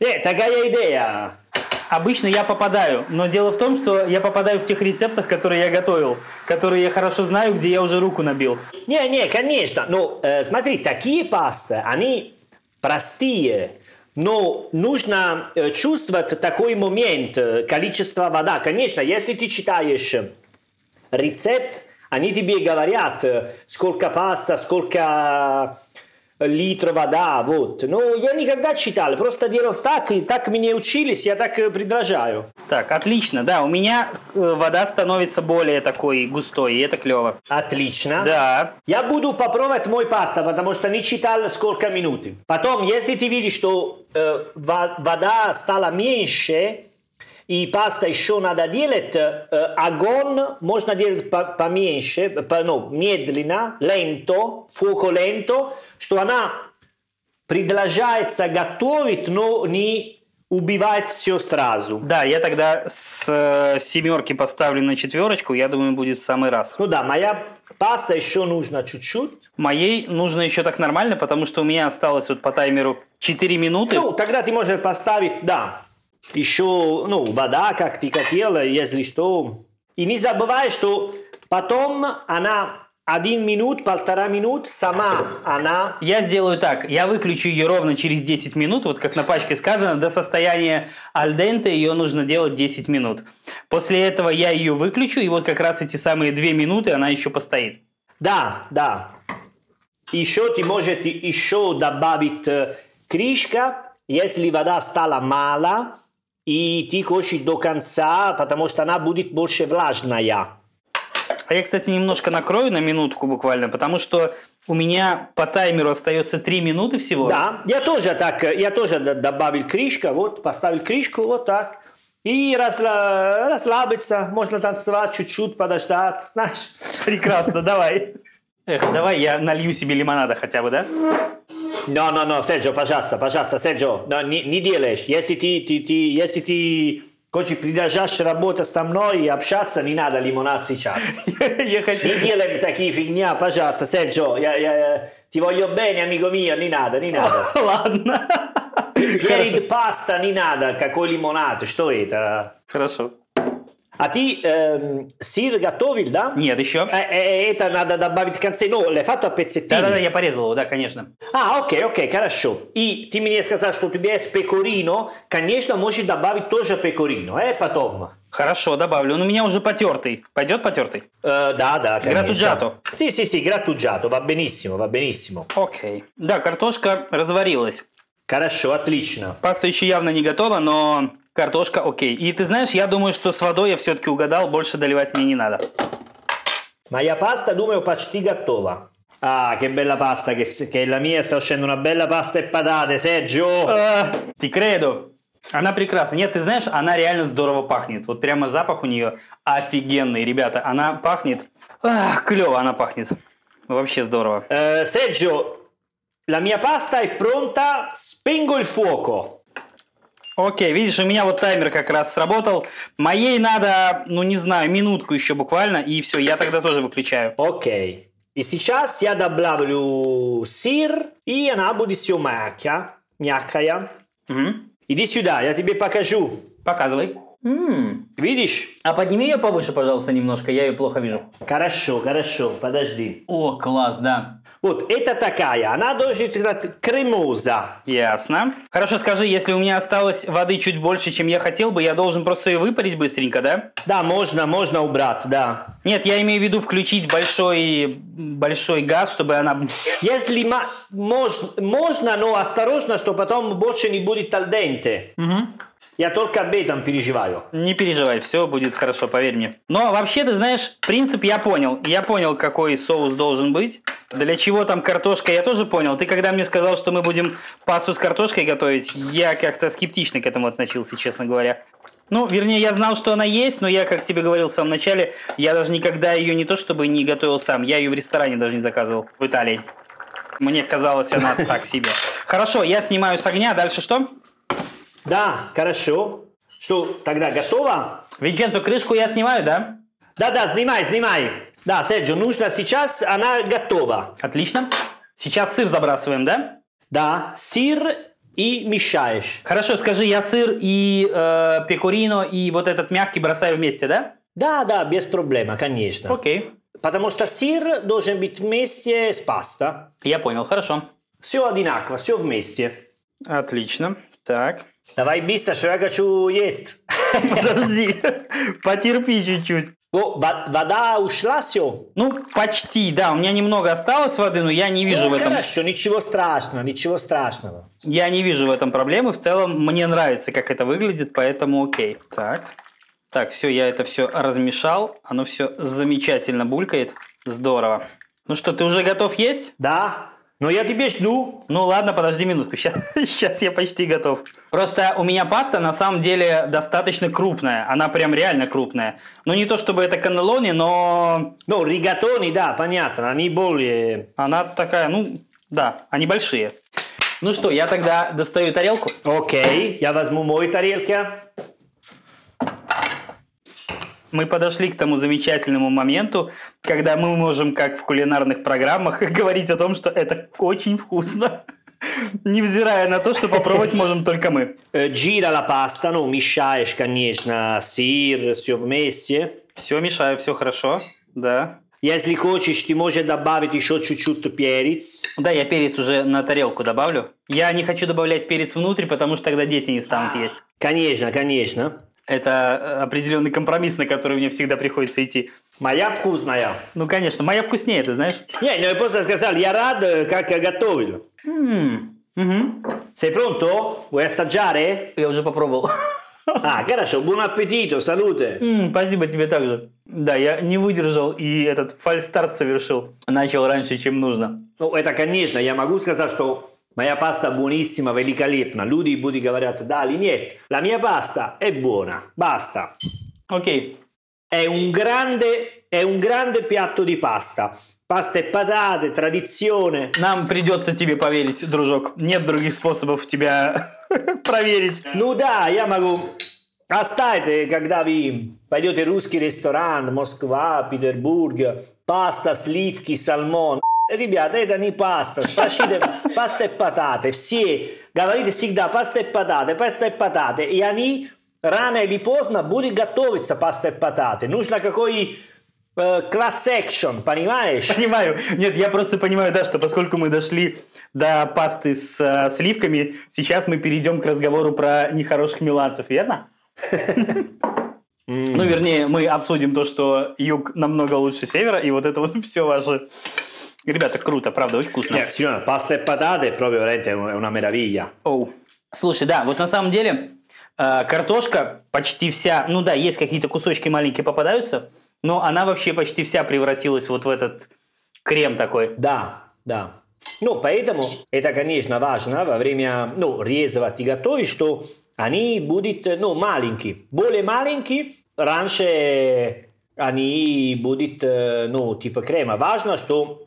Нет, такая идея. Обычно я попадаю, но дело в том, что я попадаю в тех рецептах, которые я готовил, которые я хорошо знаю, где я уже руку набил. Не, не, конечно, но э, смотри, такие пасты, они простые. Но нужно чувствовать такой момент, количество воды. Конечно, если ты читаешь рецепт, они тебе говорят, сколько паста, сколько литров вода. Вот. Но я никогда читал, просто делал так, и так меня учились, я так предложаю. Так, отлично, да, у меня вода становится более такой густой, и это клево. Отлично. Да. Я буду попробовать мой паста, потому что не читал сколько минут. Потом, если ты видишь, что э, вода стала меньше, и паста еще надо делать, э, огонь можно делать по- поменьше, по- ну, медленно, лento, fuoco lento, что она предложается готовить, но не... Убивать все сразу. Да, я тогда с э, семерки поставлю на четверочку, я думаю, будет в самый раз. Ну да, моя паста еще нужна чуть-чуть. Моей нужно еще так нормально, потому что у меня осталось вот по таймеру четыре минуты. Ну, тогда ты можешь поставить, да, еще, ну, вода, как ты хотел, если что. И не забывай, что потом она... Один минут, полтора минут, сама она... Я сделаю так, я выключу ее ровно через десять минут, вот как на пачке сказано, до состояния аль денте ее нужно делать десять минут. После этого я ее выключу, и вот как раз эти самые две минуты она еще постоит. Да, да. Еще ты можешь еще добавить крышка, если вода стала мало, и ты хочешь до конца, потому что она будет больше влажная. А я, кстати, немножко накрою на минутку буквально, потому что у меня по таймеру остается три минуты всего. Да, я тоже так, я тоже добавил крышку, вот, поставил крышку вот так. И расла... расслабиться, можно танцевать чуть-чуть, подождать, знаешь. Прекрасно, давай. Эх, давай я налью себе лимонада хотя бы, да? No, no, no, Серджо, пожалуйста, пожалуйста, Серджо, no, не, не делаешь. Если ты, ты, ты, если ты... Короче, придержаешь работу со мной и общаться не надо, лимонад сейчас. Не делаем такие фигня, пожалуйста, Серджо. Ti voglio bene, amico mio, не надо, не надо. Ладно. Перед паста не надо, какой лимонад, что это? Хорошо. А ты э, сыр готовил, да? Нет, еще. Это надо добавить в конце. Ну, le fatto a pezzettini. Да-да-да, я порезал его, да, конечно. А, окей, окей, хорошо. И ты мне сказал, что у тебя есть пекорино. Конечно, можешь добавить тоже пекорино, э, потом. Хорошо, добавлю. Он у меня уже потертый. Пойдет потертый? Э, да, да, конечно. Гратуджато. Sì, sì, sì, гратуджато. Va benissimo, va benissimo. Окей. Да, картошка разварилась. Хорошо, отлично. Паста еще явно не готова, но... Картошка, окей. И ты знаешь, я думаю, что с водой я все-таки угадал, больше доливать мне не надо. Моя паста, думаю, почти готова. А, che bella pasta, che, che la mia sta uscendo una bella pasta e patate, Sergio. А, ti credo. Она прекрасна. Нет, ты знаешь, она реально здорово пахнет. Вот прямо запах у нее офигенный, ребята. Она пахнет... Ах, клево она пахнет. Вообще здорово. Uh, Sergio, la mia pasta è pronta, spengo il fuoco. Окей, видишь, у меня вот таймер как раз сработал. Моей надо, ну не знаю, минутку еще буквально, и все, я тогда тоже выключаю. Окей. И сейчас я добавлю сыр, и она будет все мягкая. мягкая. Угу. Иди сюда, я тебе покажу. Показывай. М-м, видишь? А подними ее повыше, пожалуйста, немножко, я ее плохо вижу. Хорошо, хорошо, подожди. О, класс, да. Вот, это такая, она должна быть кремоза. Ясно. Хорошо, скажи, если у меня осталось воды чуть больше, чем я хотел бы, я должен просто ее выпарить быстренько, да? Да, можно, можно убрать, да. Нет, я имею в виду включить большой, большой газ, чтобы она... Если ма- мож- можно, но осторожно, что потом больше не будет аль денте. Угу. Я только об этом переживаю. Не переживай, все будет хорошо, поверь мне. Но вообще, ты знаешь, принцип я понял. Я понял, какой соус должен быть. Для чего там картошка, я тоже понял. Ты когда мне сказал, что мы будем пасту с картошкой готовить, я как-то скептично к этому относился, честно говоря. Ну, вернее, я знал, что она есть, но я, как тебе говорил в самом начале, я даже никогда ее не то чтобы не готовил сам. Я ее в ресторане даже не заказывал в Италии. Мне казалось, она так себе. Хорошо, я снимаю с огня, дальше что? Да, хорошо. Что, тогда готово? Винченцо, крышку я снимаю, да? Да-да, снимай, снимай. Да, Серджио, нужно сейчас, она готова. Отлично. Сейчас сыр забрасываем, да? Да, сыр и мешаешь. Хорошо, скажи, я сыр и э, пекорино и вот этот мягкий бросаю вместе, да? Да-да, без проблем, конечно. Окей. Потому что сыр должен быть вместе с пастой. Я понял, хорошо. Все одинаково, все вместе. Отлично, так. Давай быстро, что я хочу есть. Подожди, потерпи чуть-чуть. О, вода ушла, все? Ну, почти, да. У меня немного осталось воды, но я не вижу ну, в этом... Хорошо, ничего страшного, ничего страшного. Я не вижу в этом проблемы. В целом, мне нравится, как это выглядит, поэтому окей. Так, так, все, я это все размешал. Оно все замечательно булькает. Здорово. Ну что, ты уже готов есть? Да. Ну, я тебе жду. Ну, ладно, подожди минутку. Сейчас, сейчас я почти готов. Просто у меня паста, на самом деле, достаточно крупная. Она прям реально крупная. Ну, не то, чтобы это каннеллони, но... Ну, ригатони, да, понятно. Они более... Она такая, ну, да, они большие. Ну что, я тогда достаю тарелку. Окей, я возьму мою тарелку. Мы подошли к тому замечательному моменту, когда мы можем, как в кулинарных программах, говорить о том, что это очень вкусно, невзирая на то, что попробовать можем только мы. Gira la pasta, ну, мешаешь, конечно, сыр, все вместе. Все мешаю, все хорошо, да. Если хочешь, ты можешь добавить еще чуть-чуть перец. Да, я перец уже на тарелку добавлю. Я не хочу добавлять перец внутрь, потому что тогда дети не станут есть. Конечно, конечно. Это определенный компромисс, на который мне всегда приходится идти. Моя вкусная. Ну, конечно, моя вкуснее, ты знаешь. Не, ну я просто сказал, я рад, как я готовил. Sei pronto? Vuoi assaggiare? Я уже попробовал. А, хорошо, buon appetito, salute. Спасибо тебе также. Да, я не выдержал и этот фальстарт совершил. Начал раньше, чем нужно. Ну, это, конечно, я могу сказать, что... Моя паста buonissima, великолепна. Люди будут говорить, Дали, нет, la mia pasta è buona, basta. Ok. È un grande, è un grande piatto di pasta. Паста и пататы, традиционная. Нам придется тебе поверить, дружок. Нет других способов тебя проверить. Ну да, я могу... Оставьте, когда вы пойдете в русский ресторан, Москва, Петербург, паста, сливки, сальмон. Ребята, это не паста. Спросите паста и пататы. Все говорите всегда паста и пататы, паста и пататы. И они рано или поздно будут готовиться паста и пататы. Нужно какой класс-экшен, понимаешь? Понимаю. Нет, я просто понимаю, да, что поскольку мы дошли до пасты с э, сливками, сейчас мы перейдем к разговору про нехороших миланцев, верно? Ну, вернее, мы обсудим то, что юг намного лучше севера, и вот это вот все ваше... Ребята, круто, правда, очень вкусно. Нет, серьезно, паста и пататы, proprio, veramente, una meraviglia. Оу. Слушай, да, вот на самом деле э, картошка почти вся, ну да, есть какие-то кусочки маленькие попадаются, но она вообще почти вся превратилась вот в этот крем такой. Да, да. Ну, поэтому это, конечно, важно во время, ну, резать и готовить, что они будут, ну, маленькие. Более маленькие, раньше они будут, ну, типа крема. Важно, что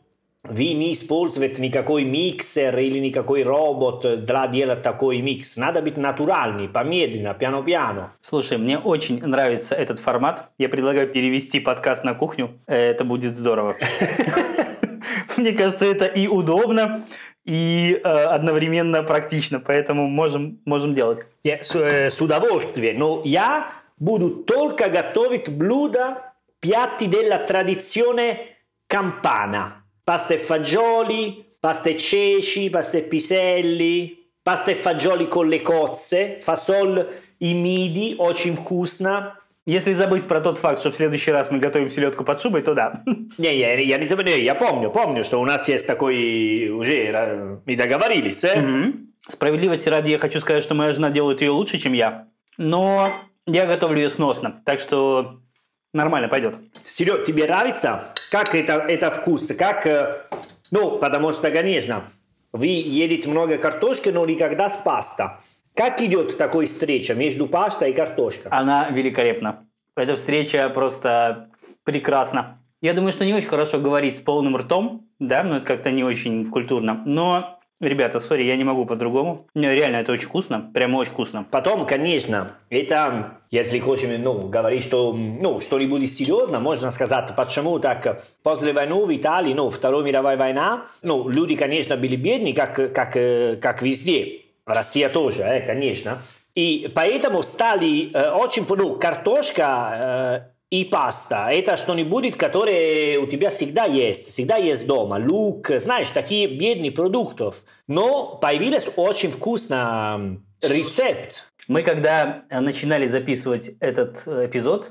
вы не используете никакой миксер или никакой робот для делать такой микс. Надо быть натуральным, помедленно, пиано-пиано. Слушай, мне очень нравится этот формат. Я предлагаю перевести подкаст на кухню. Это будет здорово. Мне кажется, это и удобно, и одновременно практично. Поэтому можем делать. С удовольствием. Но я будут только готовить блюда, piatti della tradizione campana. Pasta e fagioli, pasta e ceci, pasta e piselli, pasta e fagioli con le cozze, fasol и миди, очень вкусно. Если забыть про тот факт, что в следующий раз мы готовим селедку под шубой, то да. Не, я, я не забыл, я помню, помню, что у нас есть такой уже, мы договорились. Э? Угу. Справедливости ради я хочу сказать, что моя жена делает ее лучше, чем я, но я готовлю ее сносно, так что нормально пойдет. Серег, тебе нравится? Как это, это вкус? Как, ну, потому что, конечно, вы едите много картошки, но никогда с пастой. Как идет такая встреча между пастой и картошкой? Она великолепна. Эта встреча просто прекрасна. Я думаю, что не очень хорошо говорить с полным ртом, да, но это как-то не очень культурно. Но, ребята, сори, я не могу по-другому. Но реально, это очень вкусно, прямо очень вкусно. Потом, конечно, это, если хочем, ну, говорить, что, ну, что-нибудь серьезно, можно сказать, почему так после войны в Италии, ну, Второй мировой война, ну, люди, конечно, были бедные, как, как, как везде. Россия тоже, э, конечно. И поэтому стали э, очень... Ну, картошка э, и паста. Это что-нибудь, которое у тебя всегда есть. Всегда есть дома. Лук, знаешь, такие бедные продукты. Но появился очень вкусный рецепт. Мы, когда начинали записывать этот эпизод,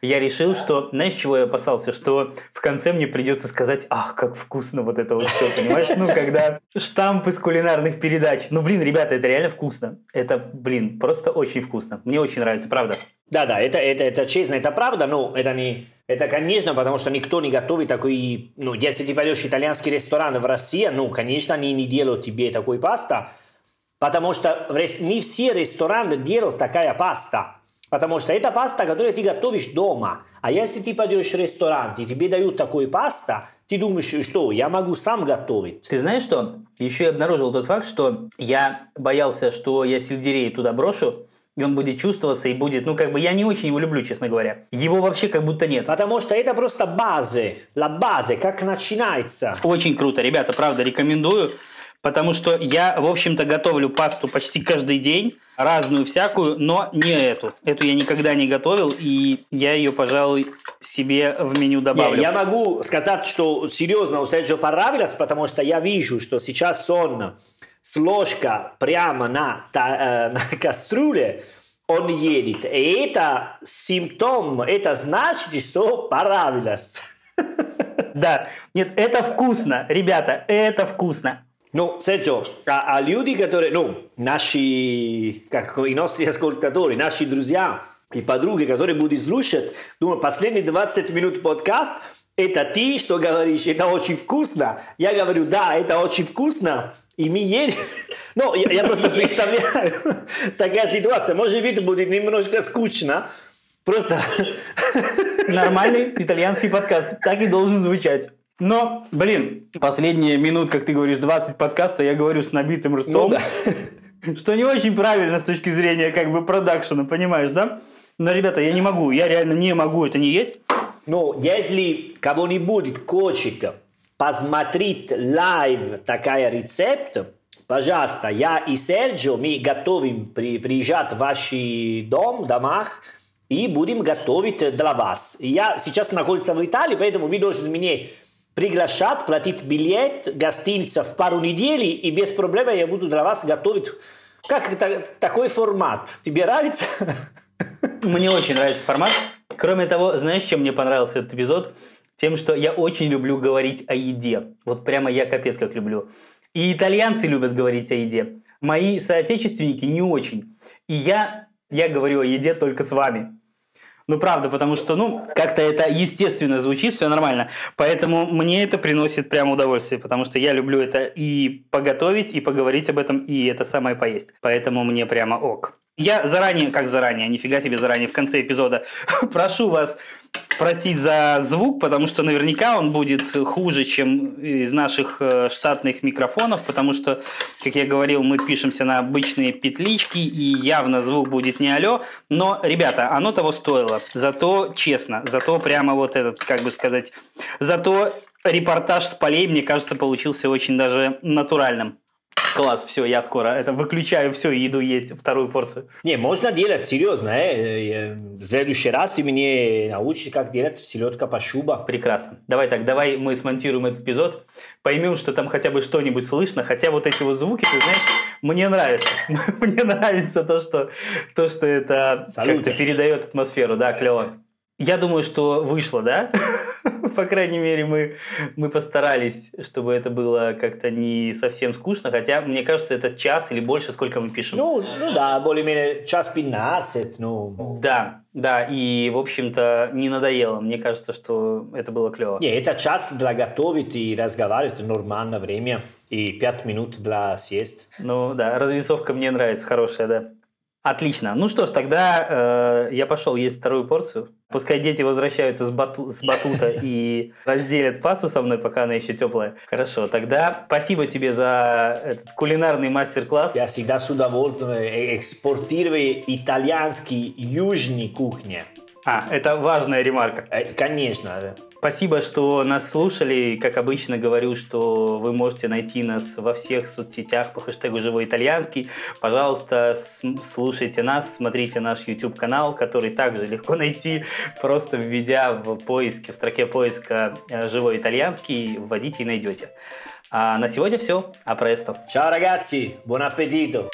я решил, что... Знаешь, чего я опасался? Что в конце мне придется сказать: ах, как вкусно вот это вот все, понимаешь? Ну, когда штамп из кулинарных передач. Ну, блин, ребята, это реально вкусно. Это, блин, просто очень вкусно. Мне очень нравится, правда. Да-да, это, это, это честно, это правда, но это не... Это, конечно, потому что никто не готовит такой... Ну, если ты пойдешь в итальянский ресторан в России, ну, конечно, они не делают тебе такой паста, потому что не все рестораны делают такая паста. Потому что это паста, которую ты готовишь дома. А если ты пойдешь в ресторан, и тебе дают такую пасту, ты думаешь, что я могу сам готовить. Ты знаешь что? Еще я обнаружил тот факт, что я боялся, что я сельдерей туда брошу, и он будет чувствоваться, и будет... Ну, как бы я не очень его люблю, честно говоря. Его вообще как будто нет. Потому что это просто базы. La base, как начинается. Очень круто, ребята, правда, рекомендую. Потому что я, в общем-то, готовлю пасту почти каждый день, разную всякую, но не эту. Эту я никогда не готовил, и я ее, пожалуй, себе в меню добавлю. Не, я могу сказать, что серьезно у Серджио понравилось, потому что я вижу, что сейчас он с ложкой прямо на, та, э, на кастрюле, он едет. И это симптом, это значит, что понравилось. Да, нет, это вкусно, ребята, это вкусно. Ну, Серджио, а, а люди, которые, ну, наши, как и наши слушатели, наши друзья и подруги, которые будут слушать, думаю, последние двадцать минут подкаст, это ты, что говоришь, это очень вкусно. Я говорю, да, это очень вкусно, и мы едем. Ну, я, я просто представляю, такая ситуация, может быть, будет немножко скучно, просто... Нормальный итальянский подкаст, так и должен звучать. Но, блин, последние минут, как ты говоришь, двадцать подкаста, я говорю с набитым ртом, ну, да. Что не очень правильно с точки зрения как бы продакшена, понимаешь, да? Но, ребята, я не могу, я реально не могу это не есть. Но если кого-нибудь хочет посмотреть лайв такой рецепт, пожалуйста, я и Серджио, мы готовим при, приезжать в ваш дом, домах, и будем готовить для вас. Я сейчас нахожусь в Италии, поэтому вы должны мне... приглашать, платить билет, гостиница в пару недель, и без проблем я буду для вас готовить. Как это, такой формат? Тебе нравится? Мне очень нравится формат. Кроме того, знаешь, чем мне понравился этот эпизод? Тем, что я очень люблю говорить о еде. Вот прямо я капец как люблю. И итальянцы любят говорить о еде. Мои соотечественники не очень. И я, я говорю о еде только с вами. Ну, правда, потому что, ну, как-то это естественно звучит, все нормально. Поэтому мне это приносит прямо удовольствие, потому что я люблю это и поготовить, и поговорить об этом, и это самое поесть. Поэтому мне прямо ок. Я заранее, как заранее, нифига себе заранее, в конце эпизода прошу вас простить за звук, потому что наверняка он будет хуже, чем из наших штатных микрофонов, потому что, как я говорил, мы пишемся на обычные петлички, и явно звук будет не алё, но, ребята, оно того стоило, зато честно, зато прямо вот этот, как бы сказать, зато репортаж с полей, мне кажется, получился очень даже натуральным. Класс, все, я скоро это выключаю все и иду есть вторую порцию. Не, можно делать, серьезно. Э? В следующий раз ты меня научишь, как делать селедка по шуба. Прекрасно. Давай так, давай мы смонтируем этот эпизод, поймем, что там хотя бы что-нибудь слышно, хотя вот эти вот звуки, ты знаешь, мне нравится. Мне нравится то, что, то, что это Салют. Как-то передает атмосферу. Да, клево. Я думаю, что вышло, да? По крайней мере, мы, мы постарались, чтобы это было как-то не совсем скучно. Хотя, мне кажется, это час или больше, сколько мы пишем. Ну, ну да, более-менее час пятнадцать. Ну. Да, да. И, в общем-то, не надоело. Мне кажется, что это было клево. Не, это час для готовить и разговаривать. Нормальное время. И пять минут для съесть. Ну да, развесовка мне нравится. Хорошая, да. Отлично. Ну что ж, тогда э, я пошел есть вторую порцию. Пускай дети возвращаются с, бату, с батута и разделят пасту со мной, пока она еще теплая. Хорошо, тогда спасибо тебе за этот кулинарный мастер-класс. Я всегда с удовольствием экспортирую итальянский южный кухни. А, это важная ремарка. Конечно. Спасибо, что нас слушали. Как обычно говорю, что вы можете найти нас во всех соцсетях по хэштегу «Живой итальянский». Пожалуйста, слушайте нас, смотрите наш YouTube-канал, который также легко найти, просто введя в поиске, в строке поиска «Живой итальянский», вводите и найдете. А на сегодня все. А престо. Ciao, ragazzi. Buon appetito.